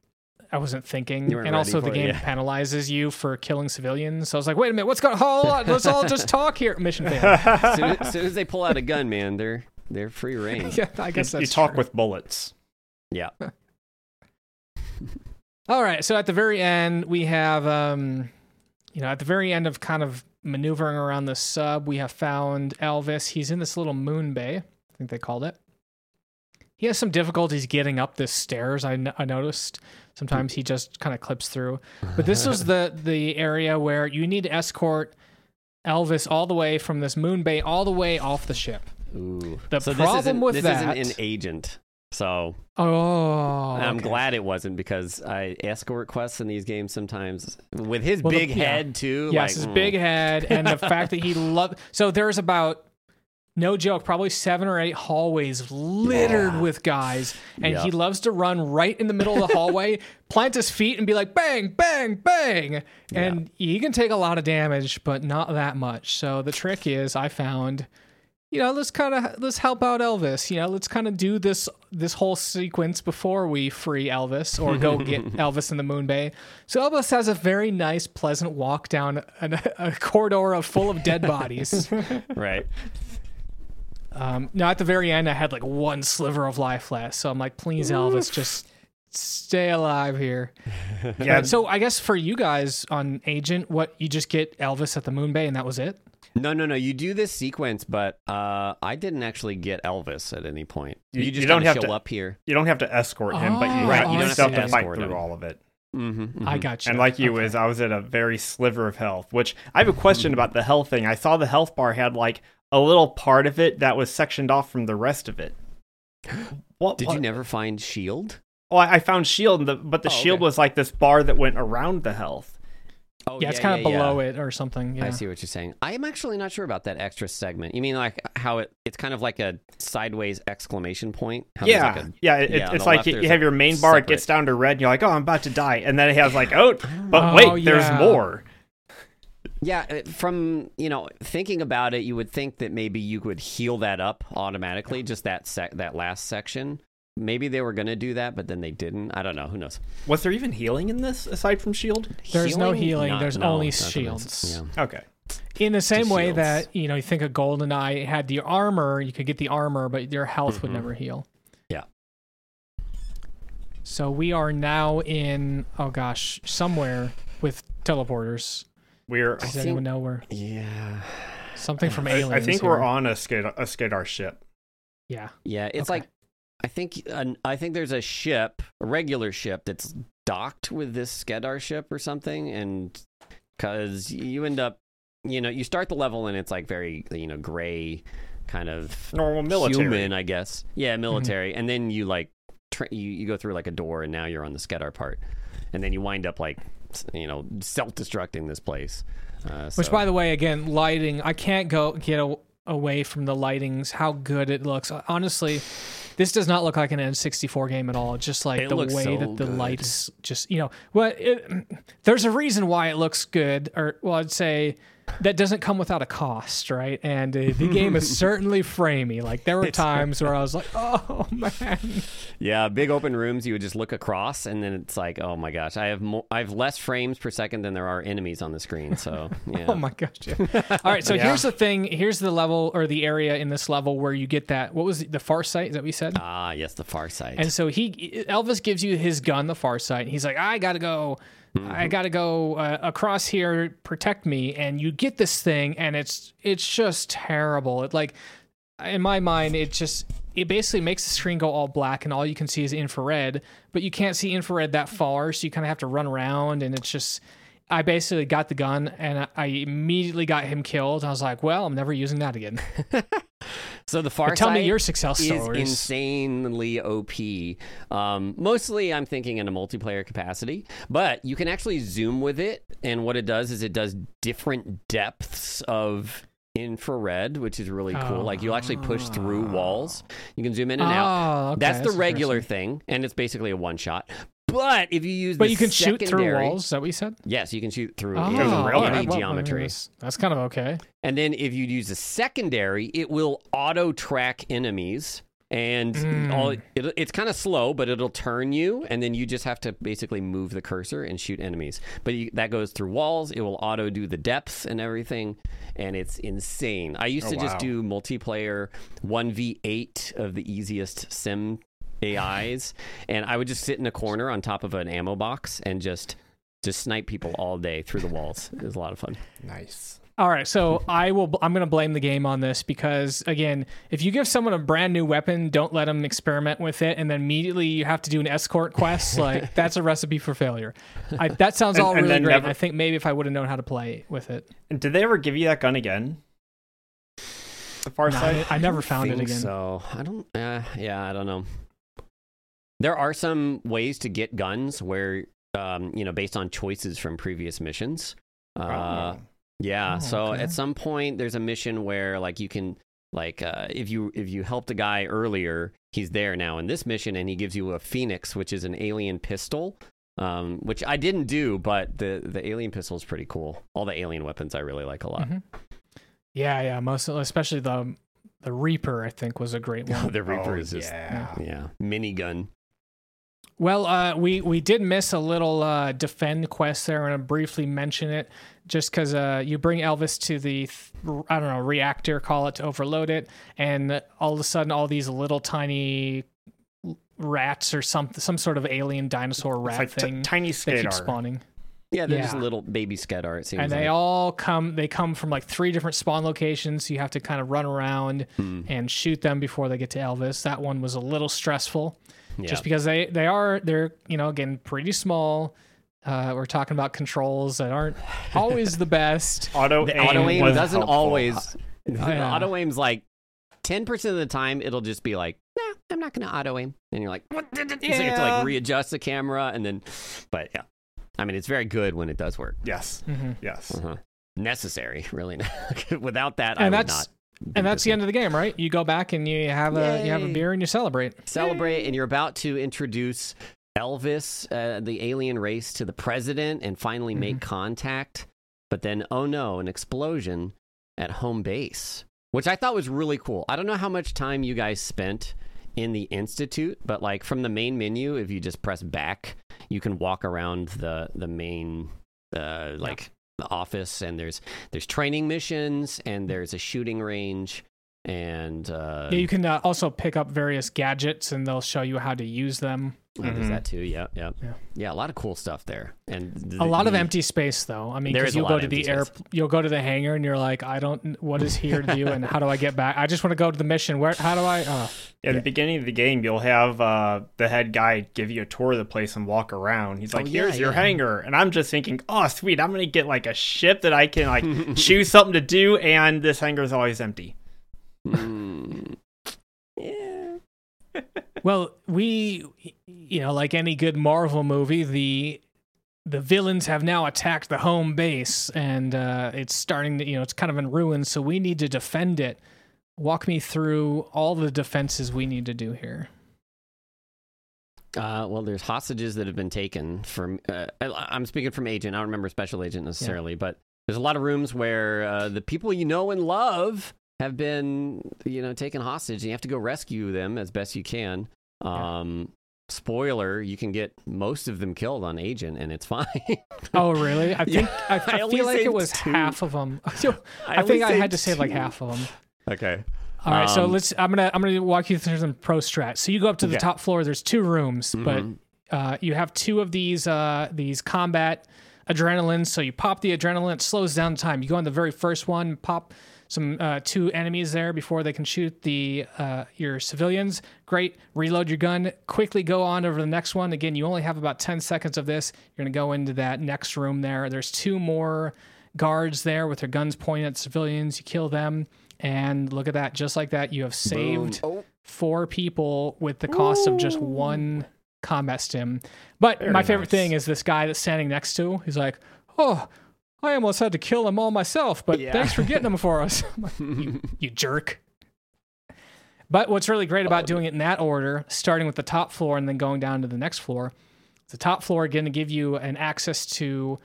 I wasn't thinking, and also the game it, yeah. penalizes you for killing civilians. So I was like, "Wait a minute, what's going? Hold on, let's all just talk here." Mission failed. As soon, soon as they pull out a gun, man, they're they're free reign. Yeah, I guess you, that's you talk true. With bullets. Yeah. All right. So at the very end, we have, um, you know, at the very end of kind of maneuvering around the sub, we have found Elvis. He's in this little moon bay. I think they called it. He has some difficulties getting up the stairs, I, n- I noticed. Sometimes he just kind of clips through. But this was the, the area where you need to escort Elvis all the way from this moon bay all the way off the ship. Ooh. The so problem with this that... This isn't an agent, so... Oh. I'm okay. glad it wasn't, because I escort quests in these games sometimes. With his well, big the, head, yeah. too. Yes, like, his mm. big head, and the fact that he loved... So there's about... No joke, probably seven or eight hallways littered yeah. with guys. And yep. he loves to run right in the middle of the hallway, plant his feet, and be like, bang, bang, bang. And yeah. he can take a lot of damage, but not that much. So the trick is, I found, you know, let's kind of let's help out Elvis. You know, let's kind of do this this whole sequence before we free Elvis or go get Elvis in the Moon Bay. So Elvis has a very nice, pleasant walk down an, a corridor of full of dead bodies. Right. Um, now at the very end, I had like one sliver of life left, so I'm like, please, Elvis, just stay alive here. Yeah. So I guess for you guys on Agent, what you just get Elvis at the Moon Bay, and that was it. No, no, no. You do this sequence, but uh, I didn't actually get Elvis at any point. You, you just you don't have show to up here. You don't have to escort him, oh, but you, right, you just have to fight through him. all of it. Mm-hmm, mm-hmm. I got you. And like you okay. is, I was at a very sliver of health, which I have a question about the health thing. I saw the health bar had like a little part of it that was sectioned off from the rest of it. What? Did what? you never find shield? Oh, I, I found shield, the, but the oh, shield okay. was like this bar that went around the health. Oh, yeah, yeah, it's kind yeah, of below yeah. it or something. Yeah. I see what you're saying. I am actually not sure about that extra segment. You mean like how it, it's kind of like a sideways exclamation point? How yeah. Like a, yeah, it, yeah, it's like left, you have your main bar, separate. It gets down to red, and you're like, oh, I'm about to die. And then it has like, oh, but wait, oh, yeah. there's more. Yeah, from, you know, thinking about it, you would think that maybe you could heal that up automatically, just that sec- that last section. Maybe they were going to do that, but then they didn't. I don't know. Who knows? Was there even healing in this, aside from shield? There's healing? no healing. Not, There's no, only shields. Yeah. Okay. In the same way shields. that, you know, you think of GoldenEye, it had the armor. You could get the armor, but your health mm-hmm. would never heal. Yeah. So we are now in, oh gosh, somewhere with teleporters. We're, Does I anyone think, know where? Yeah. Something from Aliens. I think we're here. on a Skedar, a Skedar ship. Yeah. Yeah, it's okay. like... I think an, I think there's a ship, a regular ship, that's docked with this Skedar ship or something, and because you end up, you know, you start the level and it's like very, you know, gray, kind of normal military, human, I guess. Yeah, military, mm-hmm. and then you like tra- you you go through like a door, and now you're on the Skedar part, and then you wind up like, you know, self-destructing this place. Uh, Which, so. by the way, again, lighting. I can't go get a, away from the lightings. How good it looks, honestly. This does not look like an N sixty-four game at all. Just like it the way so that the good. lights just, you know, well, it, there's a reason why it looks good, or well, I'd say that doesn't come without a cost, right? And uh, the game is certainly framey. Like there were times where I was like, oh man. Yeah, big open rooms. You would just look across, and then it's like, oh my gosh, I have mo- I have less frames per second than there are enemies on the screen. So yeah. Oh my gosh. Yeah. All right. So yeah. here's the thing. Here's the level or the area in this level where you get that. What was it, the Farsight? Is that what you said? Ah, yes, the Farsight. And so he, Elvis gives you his gun, the Farsight, and he's like, I gotta go, mm-hmm. I gotta go uh, across here, protect me. And you get this thing, and it's it's just terrible. It like, in my mind, it just it basically makes the screen go all black, and all you can see is infrared. But you can't see infrared that far, so you kind of have to run around, and it's just. I basically got the gun, and I immediately got him killed. I was like, well, I'm never using that again. So the Farsight tell me your success is stories. Insanely O P. Um, mostly I'm thinking in a multiplayer capacity, but you can actually zoom with it, and what it does is it does different depths of infrared, which is really cool. Oh. Like you'll actually push through walls. You can zoom in and oh, out. Okay. That's the That's regular thing, and it's basically a one-shot. But if you use, but the you can secondary, shoot through walls. Is that what you said? Yes, you can shoot through oh, any yeah, well, geometry. I mean, that's kind of okay. And then if you use a secondary, it will auto track enemies, and mm. all it, it's kind of slow, but it'll turn you, and then you just have to basically move the cursor and shoot enemies. But you, that goes through walls. It will auto do the depths and everything, and it's insane. I used oh, to wow. just do multiplayer one v eight of the easiest sim. A Is, and I would just sit in a corner on top of an ammo box and just just snipe people all day through the walls. It was a lot of fun. Nice. All right, so I will. I'm going to blame the game on this because, again, if you give someone a brand new weapon, don't let them experiment with it, and then immediately you have to do an escort quest. Like that's a recipe for failure. I, that sounds all and, really and great. Never... I think maybe if I would have known how to play with it. And did they ever give you that gun again? The far no, side. I, I never found it again. So I don't. Uh, yeah, I don't know. There are some ways to get guns where, um, you know, based on choices from previous missions. Uh, yeah. Oh, so okay. At some point, there's a mission where, like, you can, like, uh, if you if you helped a guy earlier, he's there now in this mission, and he gives you a Phoenix, which is an alien pistol, um, which I didn't do, but the, the alien pistol is pretty cool. All the alien weapons I really like a lot. Mm-hmm. Yeah, yeah, most especially the The Reaper, I think, was a great one. The Reaper oh, is just, yeah. yeah. Minigun. Well, uh, we, we did miss a little uh, defend quest there. I'm going to briefly mention it just because uh, you bring Elvis to the, th- I don't know, reactor, call it, to overload it. And all of a sudden, all these little tiny rats or some, some sort of alien dinosaur rat like thing. T- tiny Skedar. They keep spawning. Yeah, they're yeah. just little baby Skedar, it seems And they like. all come, they come from like three different spawn locations. So you have to kind of run around hmm. and shoot them before they get to Elvis. That one was a little stressful. Yeah. Just because they, they are, they're, you know, again, pretty small. Uh, we're talking about controls that aren't always the best. Auto aim, auto aim doesn't helpful. always. Yeah. Auto aim's like ten percent of the time, it'll just be like, nah, I'm not going to auto aim. And you're like, what? Yeah. So you have to like readjust the camera. And then, but yeah, I mean, it's very good when it does work. Yes. Mm-hmm. Yes. Uh-huh. Necessary, really. Without that, and I would not. And that's the end of the game, right? You go back and you have a Yay. you have a beer and you celebrate. Celebrate, Yay. and you're about to introduce Elvis, uh, the alien race, to the president and finally mm-hmm. make contact. But then, oh no, an explosion at home base, which I thought was really cool. I don't know how much time you guys spent in the Institute, but like from the main menu, if you just press back, you can walk around the, the main, uh, like... Yeah. The office, and there's there's training missions, and there's a shooting range, and uh yeah, you can uh, also pick up various gadgets, and they'll show you how to use them. Oh, mm-hmm. There's that too. Yeah, yeah, yeah, yeah. A lot of cool stuff there, and the, a lot of the, empty space though. I mean, because you go to the air, you'll go to the hangar, and you're like, I don't, what is here to do, and how do I get back? I just want to go to the mission. Where? How do I? Uh, At yeah. the beginning of the game, you'll have uh, the head guy give you a tour of the place and walk around. He's like, oh, yeah, here's your yeah. hangar. And I'm just thinking, oh, sweet, I'm going to get like a ship that I can like choose something to do. And this hangar is always empty. Mm. Yeah. Well, we, you know, like any good Marvel movie, the the villains have now attacked the home base. And uh, it's starting to, you know, it's kind of in ruins. So we need to defend it. Walk me through all the defenses we need to do here. Uh, well, there's hostages that have been taken from, uh, I'm speaking from agent. I don't remember special agent necessarily, yeah. but there's a lot of rooms where uh, the people you know and love have been, you know, taken hostage, and you have to go rescue them as best you can. Um, yeah. Spoiler, you can get most of them killed on agent, and it's fine. Oh, really? I think, yeah. I, I, I feel like it was two. half of them. I, I think I had to save two. like half of them. Okay. All right. Um, so let's. I'm gonna. I'm gonna walk you through some pro strats. So you go up to the okay. top floor. There's two rooms, mm-hmm. but uh, you have two of these. Uh, these combat adrenaline. So you pop the adrenaline. It slows down the time. You go on the very first one. Pop some uh, two enemies there before they can shoot the uh, your civilians. Great. Reload your gun. Quickly go on over to the next one. Again, you only have about ten seconds of this. You're gonna go into that next room there. There's two more guards there with their guns pointed at civilians. You kill them. And look at that. Just like that, you have saved oh. four people with the cost Ooh. of just one combat stim. But Very my favorite nice. thing is this guy that's standing next to, he's like, oh, I almost had to kill them all myself, but yeah. thanks for getting them for us. you, you jerk. But what's really great about doing it in that order, starting with the top floor and then going down to the next floor, the top floor going to give you an access to...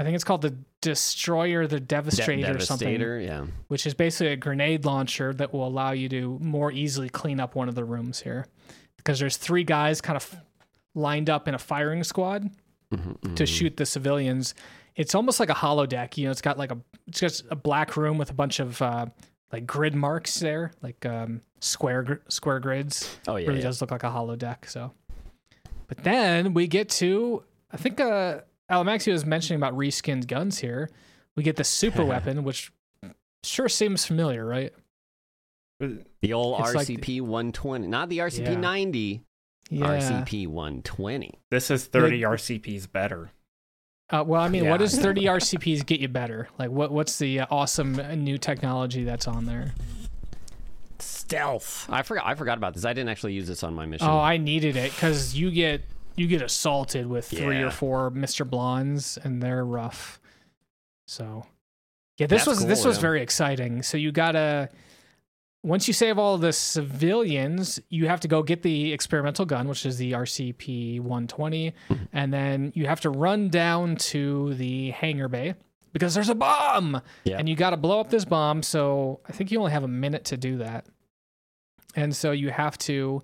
I think it's called the Destroyer, the Devastator, De- Devastator or something, yeah. which is basically a grenade launcher that will allow you to more easily clean up one of the rooms here, because there's three guys kind of lined up in a firing squad mm-hmm, to mm-hmm. shoot the civilians. It's almost like a holodeck, you know. It's got like a it's just a black room with a bunch of uh, like grid marks there, like um, square gr- square grids. Oh yeah, it really yeah. does look like a holodeck. So, but then we get to I think uh. Alamaxi was mentioning about reskinned guns here. We get the super weapon, which sure seems familiar, right? The old it's R C P one twenty. Like the... Not the R C P ninety. Yeah. R C P one twenty. This is thirty like... R C Ps better. Uh, well, I mean, yeah. what does thirty R C Ps get you better? Like, what? what's the awesome new technology that's on there? Stealth. I forgot, I forgot about this. I didn't actually use this on my mission. Oh, I needed it, because you get... You get assaulted with three yeah. or four Mister Blondes, and they're rough. So, yeah, this That's was cool, this yeah. was very exciting. So you gotta once you save all the civilians, you have to go get the experimental gun, which is the R C P one twenty, and then you have to run down to the hangar bay. because there's a bomb, yeah. and you got to blow up this bomb. So I think you only have a minute to do that. And so you have to,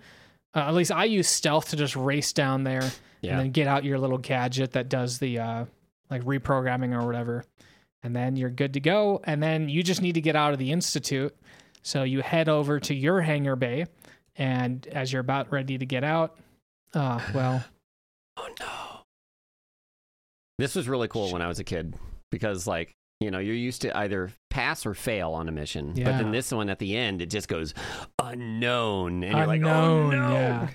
uh, at least I use stealth to just race down there yeah. and then get out your little gadget that does the uh, like reprogramming or whatever. And then you're good to go. And then you just need to get out of the Institute. So you head over to your hangar bay, and as you're about ready to get out, uh, well, oh no. This was really cool when I was a kid because, like, you know, you're used to either pass or fail on a mission. Yeah. But then this one at the end, it just goes unknown. And unknown, you're like, oh no.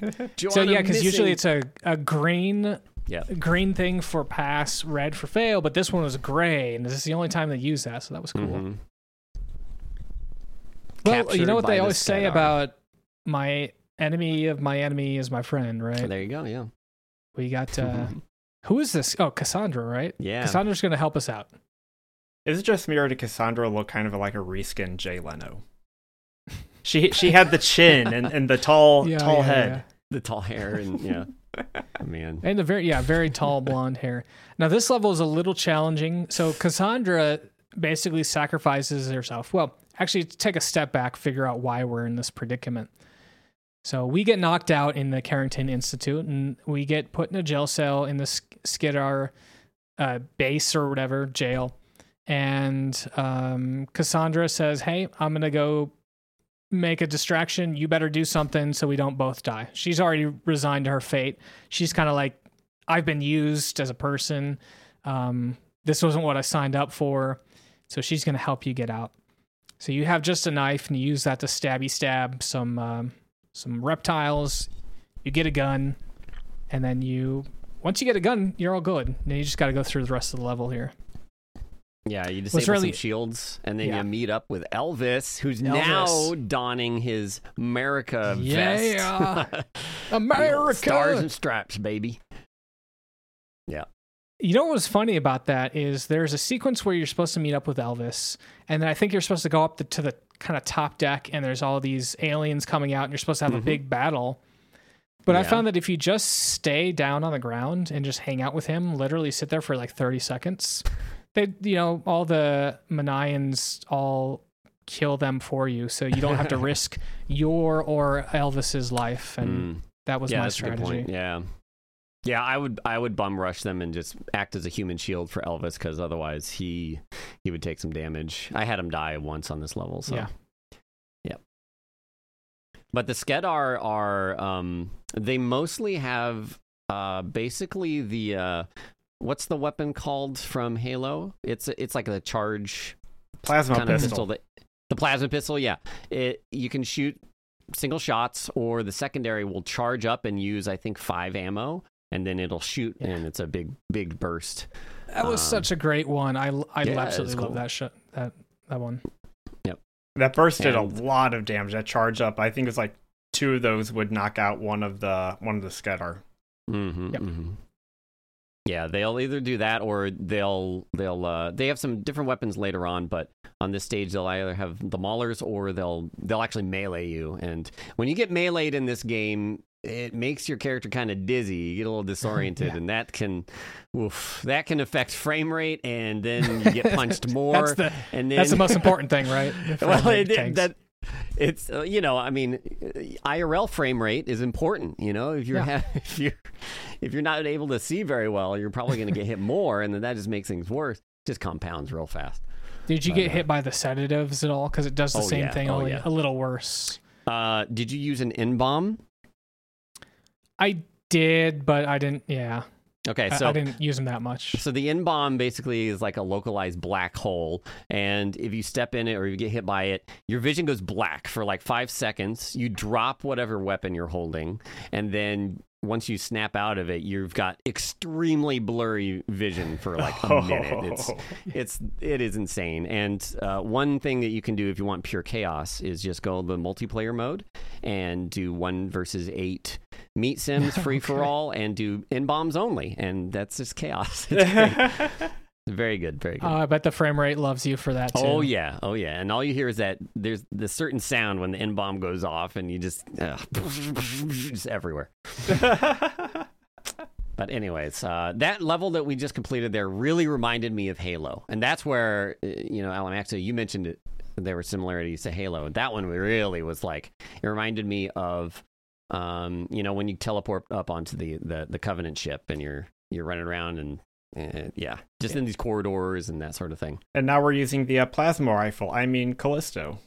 Yeah. So, yeah, because usually it's a, a green, yeah. green thing for pass, red for fail. But this one was gray. And this is the only time they use that. So that was cool. Mm-hmm. Well, Captured you know what they always say Skedar. About my enemy of my enemy is my friend, right? So there you go. Yeah. We got, uh, who is this? Oh, Cassandra, right? Yeah. Cassandra's going to help us out. Is it just me or did Cassandra look kind of like a reskin Jay Leno? She she had the chin and, and the tall yeah, tall yeah, head, yeah. the tall hair, and yeah, oh, man, and the very yeah very tall blonde hair. Now this level is a little challenging. So Cassandra basically sacrifices herself. Well, actually, take a step back, figure out why we're in this predicament. So we get knocked out in the Carrington Institute, and we get put in a jail cell in the Skedar uh, base or whatever jail. And um, Cassandra says, hey, I'm going to go make a distraction. You better do something so we don't both die. She's already resigned to her fate. She's kind of like, I've been used as a person. Um, this wasn't what I signed up for. So she's going to help you get out. So you have just a knife, and you use that to stabby stab some um, some reptiles. You get a gun, and then you... Once you get a gun, you're all good. Now you just got to go through the rest of the level here. Yeah, you disable really, some shields, and then yeah. you meet up with Elvis, who's Elvis. now donning his America yeah. vest. America! Stars and stripes, baby. Yeah. You know what was funny about that is there's a sequence where you're supposed to meet up with Elvis, and then I think you're supposed to go up the, to the kind of top deck, and there's all these aliens coming out, and you're supposed to have mm-hmm. a big battle. But yeah. I found that if you just stay down on the ground and just hang out with him, literally sit there for like thirty seconds... They, you know, all the Maians all kill them for you, so you don't have to risk your or Elvis's life, and mm. that was yeah, my strategy. Yeah, yeah, I would, I would bum rush them and just act as a human shield for Elvis, because otherwise he, he would take some damage. I had him die once on this level, so yeah. Yep. But the Skedar are, um, they mostly have, uh, basically the. Uh, What's the weapon called from Halo? It's it's like a charge plasma kind of pistol. pistol that, the plasma pistol, yeah. It you can shoot single shots, or the secondary will charge up and use I think five ammo, and then it'll shoot, yeah. and it's a big big burst. That was um, such a great one. I I yeah, absolutely cool. love that shot. That that one. Yep. That burst did and, a lot of damage. That charge up, I think it was like two of those would knock out one of the one of the Skedar. Mm-hmm. Yep. Mm-hmm. Yeah, they'll either do that or they'll they'll uh, they have some different weapons later on, but on this stage they'll either have the maulers or they'll they'll actually melee you. And when you get meleeed in this game, it makes your character kind of dizzy. You get a little disoriented, yeah. and that can oof, that can affect frame rate, and then you get punched more. that's the, and then, that's the most important thing, right? Well, it, that. It's uh, you know, I mean, I R L frame rate is important. You know, if you're yeah. ha- if you're if you're not able to see very well, you're probably going to get hit more, and then that just makes things worse. Just compounds real fast. Did you but, get uh, hit by the sedatives at all? Because it does the oh, same yeah. thing, oh, only yeah. a little worse. Uh, did you use an N bomb? I did, but I didn't. Yeah. Okay, so I didn't use them that much. So the N-bomb basically is like a localized black hole, and if you step in it or you get hit by it, your vision goes black for like five seconds. You drop whatever weapon you're holding, and then once you snap out of it, you've got extremely blurry vision for like a minute. It's it's it is insane. And uh, one thing that you can do if you want pure chaos is just go the multiplayer mode and do one versus eight meat sims free okay. for all and do N bombs only, and that's just chaos. It's great. Very good, very good. Oh, I bet the frame rate loves you for that, too. Oh, yeah. Oh, yeah. And all you hear is that there's this certain sound when the N-bomb goes off, and you just... Uh, just everywhere. But anyways, uh, that level that we just completed there really reminded me of Halo. And that's where, you know, Alan, actually, you mentioned it, there were similarities to Halo. And that one really was like, it reminded me of, um, you know, when you teleport up onto the, the, the Covenant ship and you're you're running around and, and yeah, just yeah. in these corridors and that sort of thing. And now we're using the uh, plasma rifle. I mean, Callisto.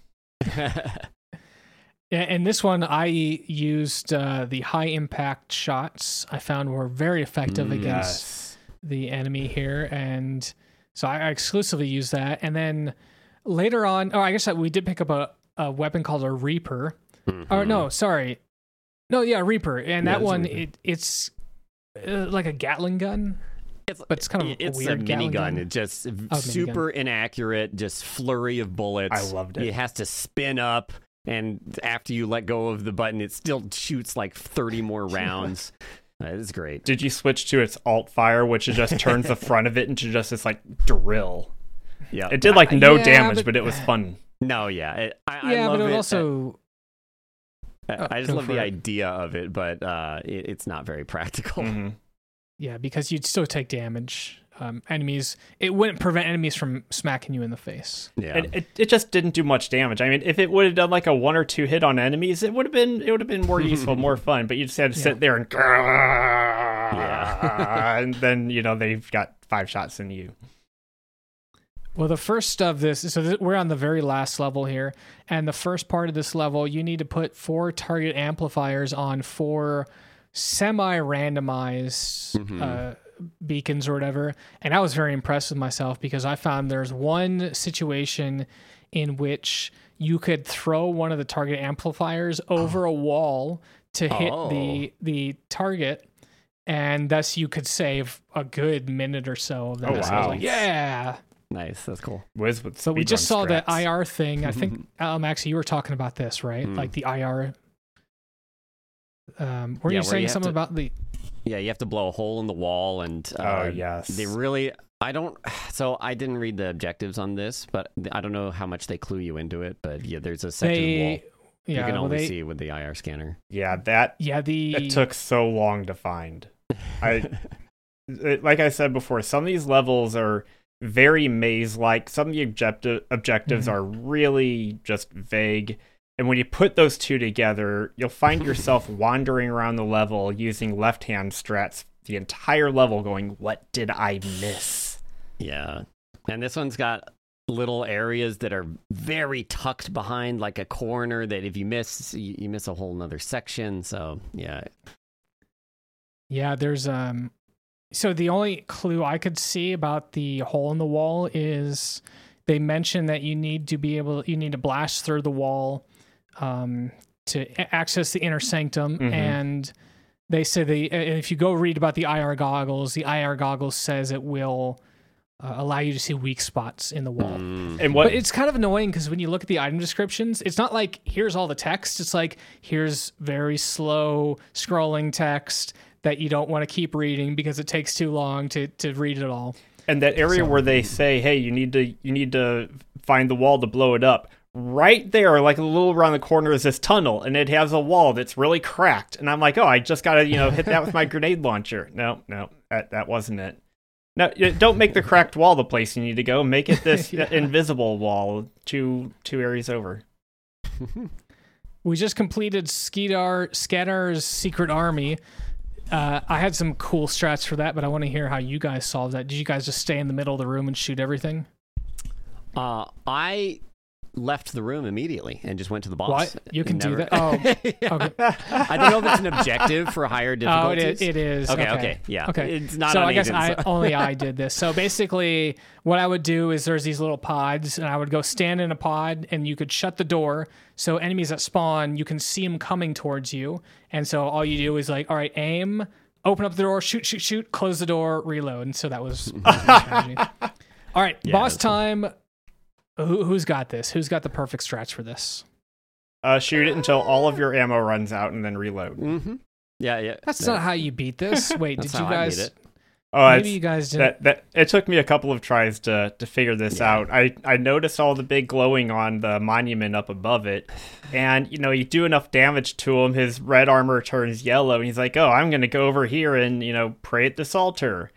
In this one, I used uh, the high-impact shots I found were very effective mm, against yes. the enemy here, and so I exclusively used that. And then later on, oh, I guess that we did pick up a, a weapon called a Reaper. Mm-hmm. Oh, no, sorry. No, yeah, Reaper. And that yeah, one, it, it's uh, like a Gatling gun, it's, but it's kind of it's a weird a minigun. It's just oh, super minigun. Inaccurate, just flurry of bullets. I loved it. It has to spin up. And after you let go of the button, it still shoots like thirty more rounds. That is great. Did you switch to its alt fire, which just turns the front of it into just this like drill? Yeah, it did like no yeah, damage, but, but it was fun. No, yeah, it, I, yeah, I love but it. it. Also, I, I, I just love the it. idea of it, but uh, it, it's not very practical. Mm-hmm. Yeah, because you'd still take damage. Um, enemies, it wouldn't prevent enemies from smacking you in the face. Yeah, it, it it just didn't do much damage. I mean, if it would have done like a one or two hit on enemies, it would have been it would have been more useful, more fun. But you just had to yeah. sit there and yeah. and then you know they've got five shots in you. Well, the first of this, so th- we're on the very last level here, and the first part of this level, you need to put four target amplifiers on four semi-randomized. Mm-hmm. Uh, beacons or whatever, and I was very impressed with myself because I found there's one situation in which you could throw one of the target amplifiers over oh. a wall to hit oh. the the target, and thus you could save a good minute or so. Then oh, wow. I was like, yeah, nice, that's cool. With, with so we just saw strats. The I R thing. I think um, actually you were talking about this, right? Mm. Like the I R. Um, were yeah, you saying you something to... about the? Yeah, you have to blow a hole in the wall, and uh, oh yes, they really. I don't. So I didn't read the objectives on this, but I don't know how much they clue you into it. But yeah, there's a section they, wall yeah, you can well only they, see with the I R scanner. Yeah, that. Yeah, the. It took so long to find. I, it, like I said before, some of these levels are very maze-like. Some of the objective objectives mm-hmm. are really just vague. And when you put those two together, you'll find yourself wandering around the level using left-hand strats the entire level going, what did I miss? Yeah. And this one's got little areas that are very tucked behind, like a corner that if you miss, you miss a whole nother section. So, yeah. Yeah, there's... um. So the only clue I could see about the hole in the wall is they mention that you need to be able... You need to blast through the wall... um to access the inner sanctum mm-hmm. and they say the if you go read about the I R goggles, the I R goggles says it will uh, allow you to see weak spots in the wall. Mm. And what but it's kind of annoying because when you look at the item descriptions, it's not like here's all the text, it's like here's very slow scrolling text that you don't want to keep reading because it takes too long to to read it all. And that area so, where they say, hey, you need to you need to find the wall to blow it up. Right there, like a little around the corner, is this tunnel, and it has a wall that's really cracked. And I'm like, oh, I just gotta, you know, hit that with my grenade launcher. No, no, that that wasn't it. No, don't make the cracked wall the place you need to go. Make it this yeah. invisible wall two two areas over. We just completed Skedar, Skedar's Secret Army. Uh, I had some cool strats for that, but I want to hear how you guys solved that. Did you guys just stay in the middle of the room and shoot everything? Uh, I... left the room immediately and just went to the boss. What? You can Never. do that? Oh, okay. I don't know if it's an objective for higher difficulties. Oh, it is. It is. Okay, okay, okay, yeah. Okay. It's not so I guess I, only I did this. So basically what I would do is there's these little pods, and I would go stand in a pod, and you could shut the door, so enemies that spawn, you can see them coming towards you, and so all you do is like, all right, aim, open up the door, shoot, shoot, shoot, close the door, reload, and so that was all right, yeah, boss time. Cool. Who, who's got this? Who's got the perfect strats for this? Uh, shoot it until all of your ammo runs out and then reload. Mm-hmm. Yeah, yeah. That's yeah. not how you beat this. Wait, did you guys... Oh, maybe you guys didn't. That, that, it took me a couple of tries to, to figure this yeah. out. I, I noticed all the big glowing on the monument up above it. And, you know, you do enough damage to him, his red armor turns yellow. And he's like, oh, I'm going to go over here and, you know, pray at this altar.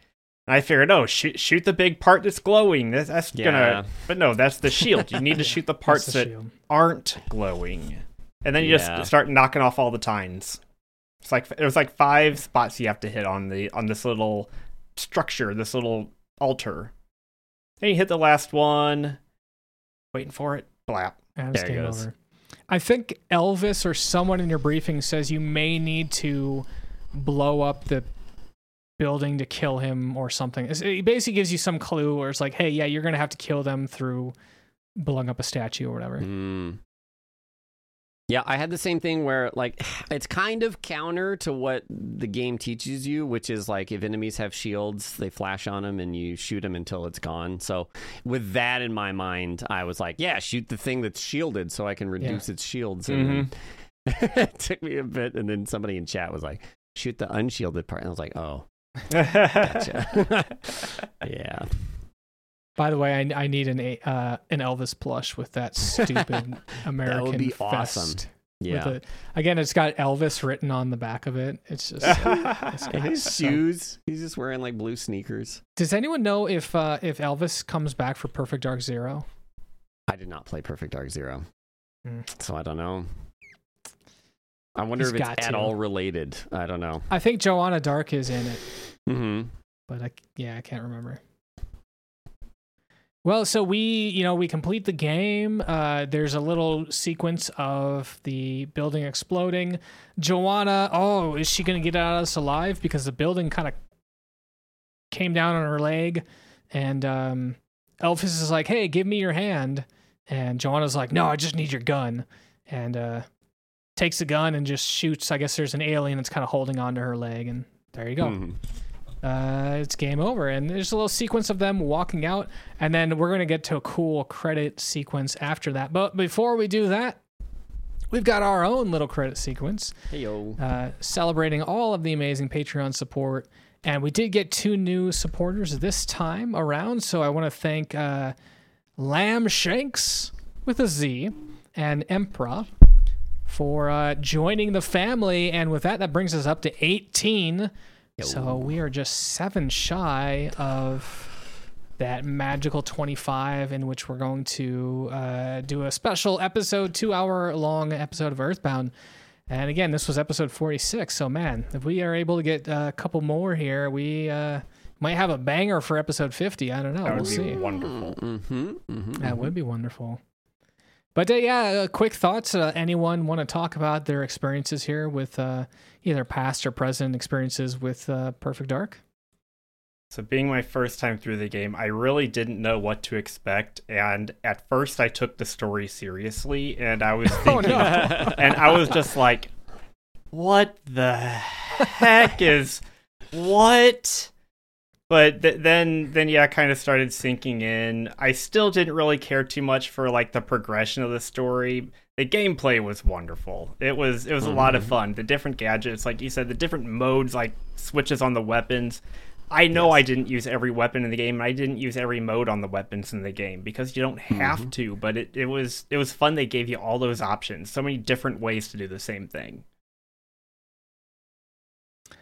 And I figured, oh, shoot, shoot the big part that's glowing. That's, that's yeah. going to... But no, that's the shield. You need to shoot the parts the that shield. aren't glowing. And then you yeah. just start knocking off all the tines. It's like there's like five spots you have to hit on the on this little... structure, this little altar. Then you hit the last one. Waiting for it. Blap. There it goes. Over. I think Elvis or someone in your briefing says you may need to blow up the building to kill him or something. It basically gives you some clue where it's like, hey, yeah, you're going to have to kill them through blowing up a statue or whatever. Mm. Yeah, I had the same thing where, like, it's kind of counter to what the game teaches you, which is, like, if enemies have shields, they flash on them and you shoot them until it's gone. So with that in my mind, I was like, yeah, shoot the thing that's shielded so I can reduce yeah. its shields. And mm-hmm. it took me a bit, and then somebody in chat was like, shoot the unshielded part. And I was like, oh, gotcha. yeah. By the way, I, I need an uh, an Elvis plush with that stupid American that would be fest. Awesome. Yeah. With it. Again, it's got Elvis written on the back of it. It's just it's and his awesome. shoes. He's just wearing like blue sneakers. Does anyone know if uh, if Elvis comes back for Perfect Dark Zero? I did not play Perfect Dark Zero, mm. so I don't know. I wonder He's if it's to. at all related. I don't know. I think Joanna Dark is in it, mm-hmm. but I, yeah, I can't remember. Well, so we, you know, we complete the game. Uh, there's a little sequence of the building exploding. Joanna, oh, is she going to get out of this alive? Because the building kind of came down on her leg. And um, Elvis is like, hey, give me your hand. And Joanna's like, no, I just need your gun. And uh, takes the gun and just shoots. I guess there's an alien that's kind of holding onto her leg. And there you go. Mm-hmm. Uh, it's game over, and there's a little sequence of them walking out, and then we're going to get to a cool credit sequence after that. But before we do that, we've got our own little credit sequence. Heyo. Uh, celebrating all of the amazing Patreon support, and we did get two new supporters this time around, so I want to thank uh, Lamb Shanks with a Z and Emperor for uh, joining the family, and with that, that brings us up to eighteen. Yo. So we are just seven shy of that magical twenty-five in which we're going to uh, do a special episode, two-hour-long episode of Earthbound. And again, this was episode forty-six. So, man, if we are able to get a couple more here, we uh, might have a banger for episode fifty. I don't know. That we'll see. That would be wonderful. Mm-hmm, mm-hmm, that mm-hmm. would be wonderful. But uh, yeah, uh, quick thoughts. Uh, anyone want to talk about their experiences here with uh, either past or present experiences with uh, Perfect Dark? So being my first time through the game, I really didn't know what to expect. And at first I took the story seriously and I was thinking, oh, no. and I was just like, what the heck is what? But th- then, then yeah, kind of started sinking in. I still didn't really care too much for like the progression of the story. The gameplay was wonderful. It was it was mm-hmm. a lot of fun. The different gadgets, like you said, the different modes, like switches on the weapons. I know yes. I didn't use every weapon in the game, and I didn't use every mode on the weapons in the game because you don't have mm-hmm. to. But it, it was it was fun. They gave you all those options, so many different ways to do the same thing.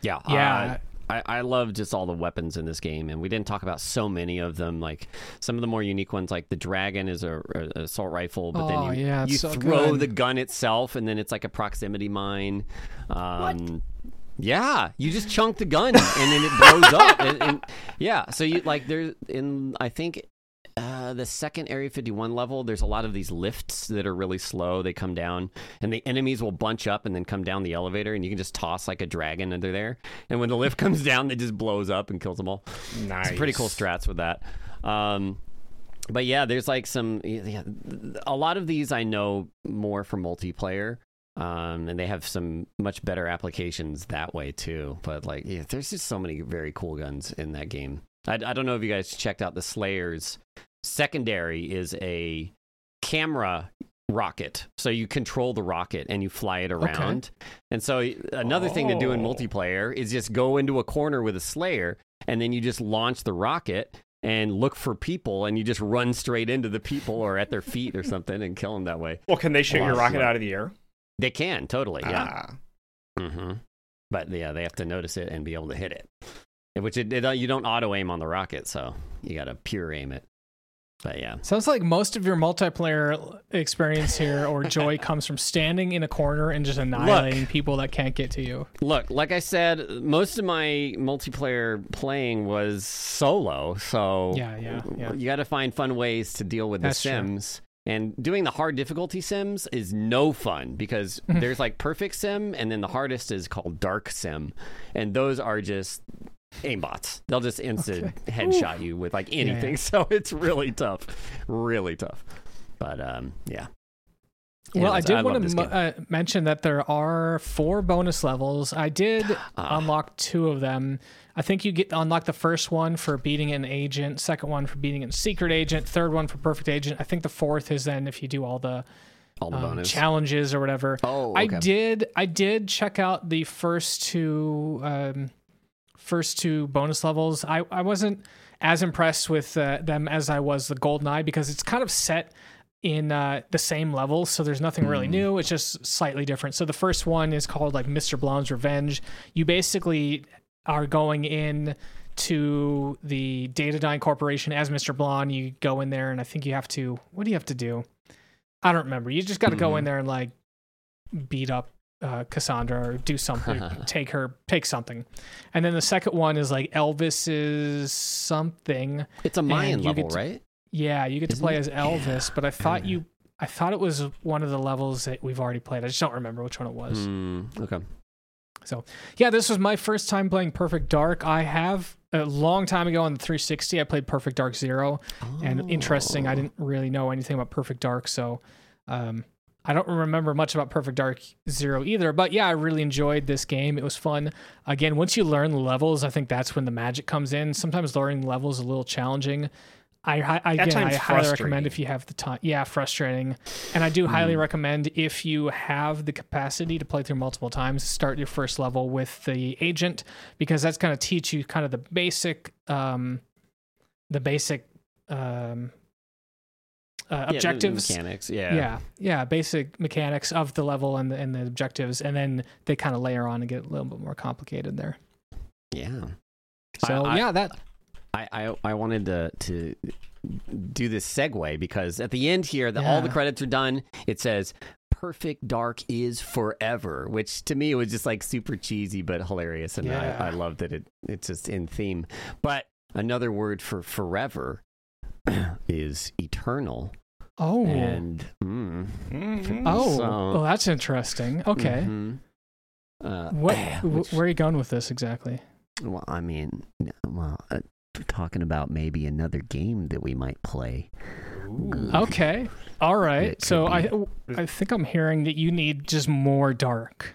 Yeah. Yeah. Uh, I, I love just all the weapons in this game, and we didn't talk about so many of them. Like some of the more unique ones, like the Dragon is a, a assault rifle, but oh, then you, yeah, you so throw good. the gun itself, and then it's like a proximity mine. Um, what? Yeah, you just chunk the gun, and then it blows up. And, and, yeah, so you like there's in I think. Uh, the second Area fifty-one level, there's a lot of these lifts that are really slow. They come down, and the enemies will bunch up and then come down the elevator, and you can just toss like a dragon under there. And when the lift comes down, it just blows up and kills them all. Nice. Some pretty cool strats with that. Um, but yeah, there's like some... Yeah, a lot of these I know more from multiplayer, um, and they have some much better applications that way too. But like, yeah, there's just so many very cool guns in that game. I, I don't know if you guys checked out the Slayer's secondary is a camera rocket. So you control the rocket and you fly it around. Okay. And so another oh. thing to do in multiplayer is just go into a corner with a Slayer, and then you just launch the rocket and look for people, and you just run straight into the people or at their feet or something and kill them that way. Well, can they shoot your rocket out of the air? They can, totally, yeah. Ah. Mm-hmm. But yeah, they have to notice it and be able to hit it, which it, it, you don't auto-aim on the rocket, so you got to pure aim it. But yeah. Sounds like most of your multiplayer experience here or joy comes from standing in a corner and just annihilating look, people that can't get to you. Look, like I said, most of my multiplayer playing was solo, so yeah, yeah, yeah. you got to find fun ways to deal with the That's Sims. True. And doing the hard difficulty Sims is no fun because there's like Perfect Sim, and then the hardest is called Dark Sim, and those are just aimbots. They'll just instant okay. headshot Ooh. you with like anything. Yeah, yeah. So it's really tough, really tough. But um, yeah. Anyways, well, I did I want to m- uh, mention that there are four bonus levels. I did uh, unlock two of them. I think you get unlock the first one for beating an agent, second one for beating a secret agent, third one for perfect agent. I think the fourth is then if you do all the, all the um, bonus challenges or whatever. Oh, okay. I did. I did check out the first two, um, first two bonus levels. I, I wasn't as impressed with uh, them as I was the GoldenEye because it's kind of set in uh, the same level, so there's nothing really mm. new. It's just slightly different. So the first one is called like Mister Blonde's Revenge. You basically are going in to the Datadyne Corporation as Mister Blonde. You go in there, and I think you have to... What do you have to do? I don't remember. You just got to mm-hmm. go in there and, like, beat up uh, Cassandra or do something. or take her... Take something. And then the second one is, like, Elvis's something. It's a Maian level, to, right? Yeah, you get Isn't to play it? as Elvis, yeah. but I thought you... I thought it was one of the levels that we've already played. I just don't remember which one it was. Mm, okay. So, yeah, this was my first time playing Perfect Dark. I have, a long time ago on the three sixty, I played Perfect Dark Zero. Oh. And interesting, I didn't really know anything about Perfect Dark, so um, I don't remember much about Perfect Dark Zero either. But, yeah, I really enjoyed this game. It was fun. Again, once you learn the levels, I think that's when the magic comes in. Sometimes learning levels is a little challenging. I, I, again, I highly recommend if you have the time. Yeah, frustrating. And I do highly mm. recommend if you have the capacity to play through multiple times, start your first level with the agent, because that's going to teach you kind of the basic, um, the basic um, uh, objectives. Yeah, mechanics, yeah. Yeah, yeah, basic mechanics of the level and the, and the objectives. And then they kind of layer on and get a little bit more complicated there. Yeah. So, I, I, yeah, that... I, I I wanted to to do this segue because at the end here, the, yeah. all the credits are done. It says, Perfect Dark is forever, which to me was just like super cheesy but hilarious. And yeah. I, I love that it, it's just in theme. But another word for forever is eternal. Oh. And mm, mm-hmm. Oh, so, well, that's interesting. Okay. Mm-hmm. Uh, what? Which, where are you going with this exactly? Well, I mean, well... Uh, talking about maybe another game that we might play. Ooh. Okay. All right. So be. I I think I'm hearing that you need just more dark.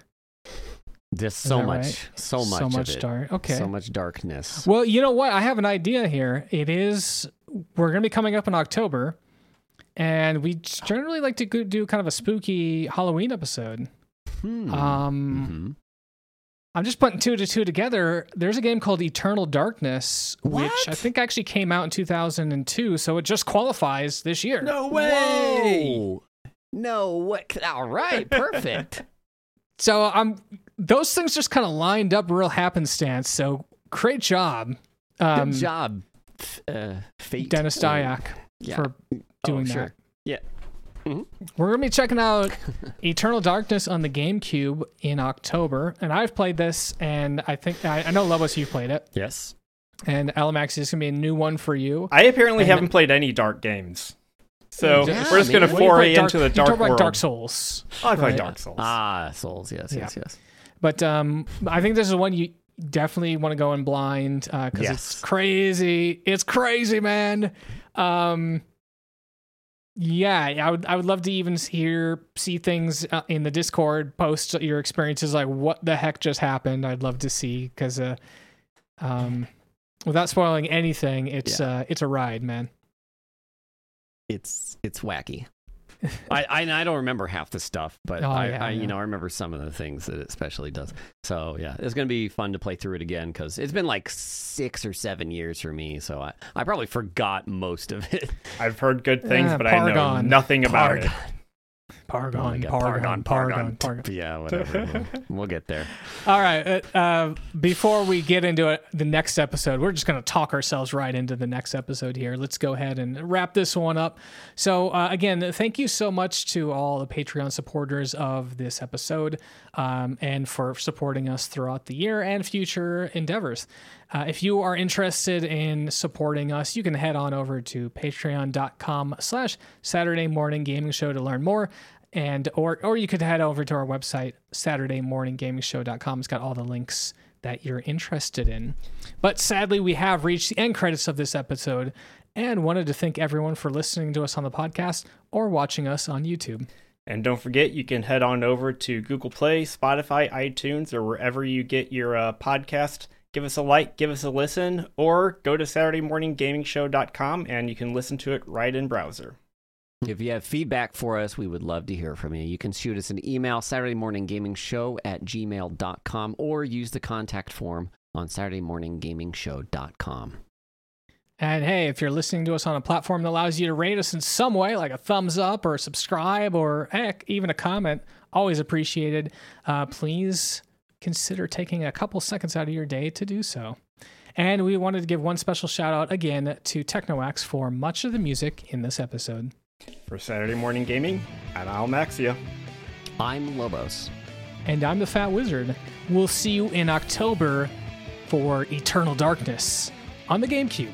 Just so much, right? so much, so much of it. dark. Okay. So much darkness. Well, you know what? I have an idea here. It is, we're going to be coming up in October, and we generally like to do kind of a spooky Halloween episode. Hmm. Um, mm-hmm. I'm just putting two to two together. There's a game called Eternal Darkness, what? which I think actually came out in two thousand two, so it just qualifies this year. No way! Whoa. No way! All right, perfect. So I'm those things just kind of lined up real happenstance. So great job, um, good job, uh, fate. Dennis Dyack or, yeah. for doing oh, sure. that. Yeah. Mm-hmm. We're going to be checking out Eternal Darkness on the GameCube in October. And I've played this, and I think, I, I know, Lobos, you've played it. Yes. And Alamax, this is going to be a new one for you. I apparently and, haven't played any dark games. So yeah, we're just going to foray into the dark world. You talk about Dark Souls. Oh, I played right? Dark Souls. Ah, Souls, yes, yeah. yes, yes. But um, I think this is one you definitely want to go in blind because uh, yes. it's crazy. It's crazy, man. Um... Yeah, I would. I would love to even hear, see things uh, in the Discord. Post your experiences, like what the heck just happened. I'd love to see because, uh, um, without spoiling anything, it's yeah. uh, it's a ride, man. It's it's wacky. I, I I don't remember half the stuff, but oh, I, yeah, I yeah. you know I remember some of the things that it especially does. So yeah, it's gonna be fun to play through it again because it's been like six or seven years for me, so I, I probably forgot most of it. I've heard good things, yeah, but Paragon. I know nothing about Paragon. it. Paragon, oh Paragon, Paragon, Paragon, Paragon, Paragon. Yeah, whatever. We'll get there. All right. Uh, before we get into it, the next episode, we're just going to talk ourselves right into the next episode here. Let's go ahead and wrap this one up. So, uh, again, thank you so much to all the Patreon supporters of this episode um, and for supporting us throughout the year and future endeavors. Uh, if you are interested in supporting us, you can head on over to patreon.com slash Saturday Morning Gaming Show to learn more. And or or you could head over to our website, saturday morning gaming show dot com. It's got all the links that you're interested in. But sadly, we have reached the end credits of this episode and wanted to thank everyone for listening to us on the podcast or watching us on YouTube. And don't forget, you can head on over to Google Play, Spotify, iTunes, or wherever you get your uh, podcast. Give us a like, give us a listen, or go to saturday morning gaming show dot com and you can listen to it right in browser. If you have feedback for us, we would love to hear from you. You can shoot us an email, saturday morning gaming show at gmail dot com, or use the contact form on saturday morning gaming show dot com. And hey, if you're listening to us on a platform that allows you to rate us in some way, like a thumbs up or subscribe or heck, even a comment, always appreciated. Uh, please consider taking a couple seconds out of your day to do so. And we wanted to give one special shout out again to Technoax for much of the music in this episode. For Saturday Morning Gaming, and I'm Almaxia. I'm Lobos. And I'm the Fat Wizard. We'll see you in October for Eternal Darkness on the GameCube.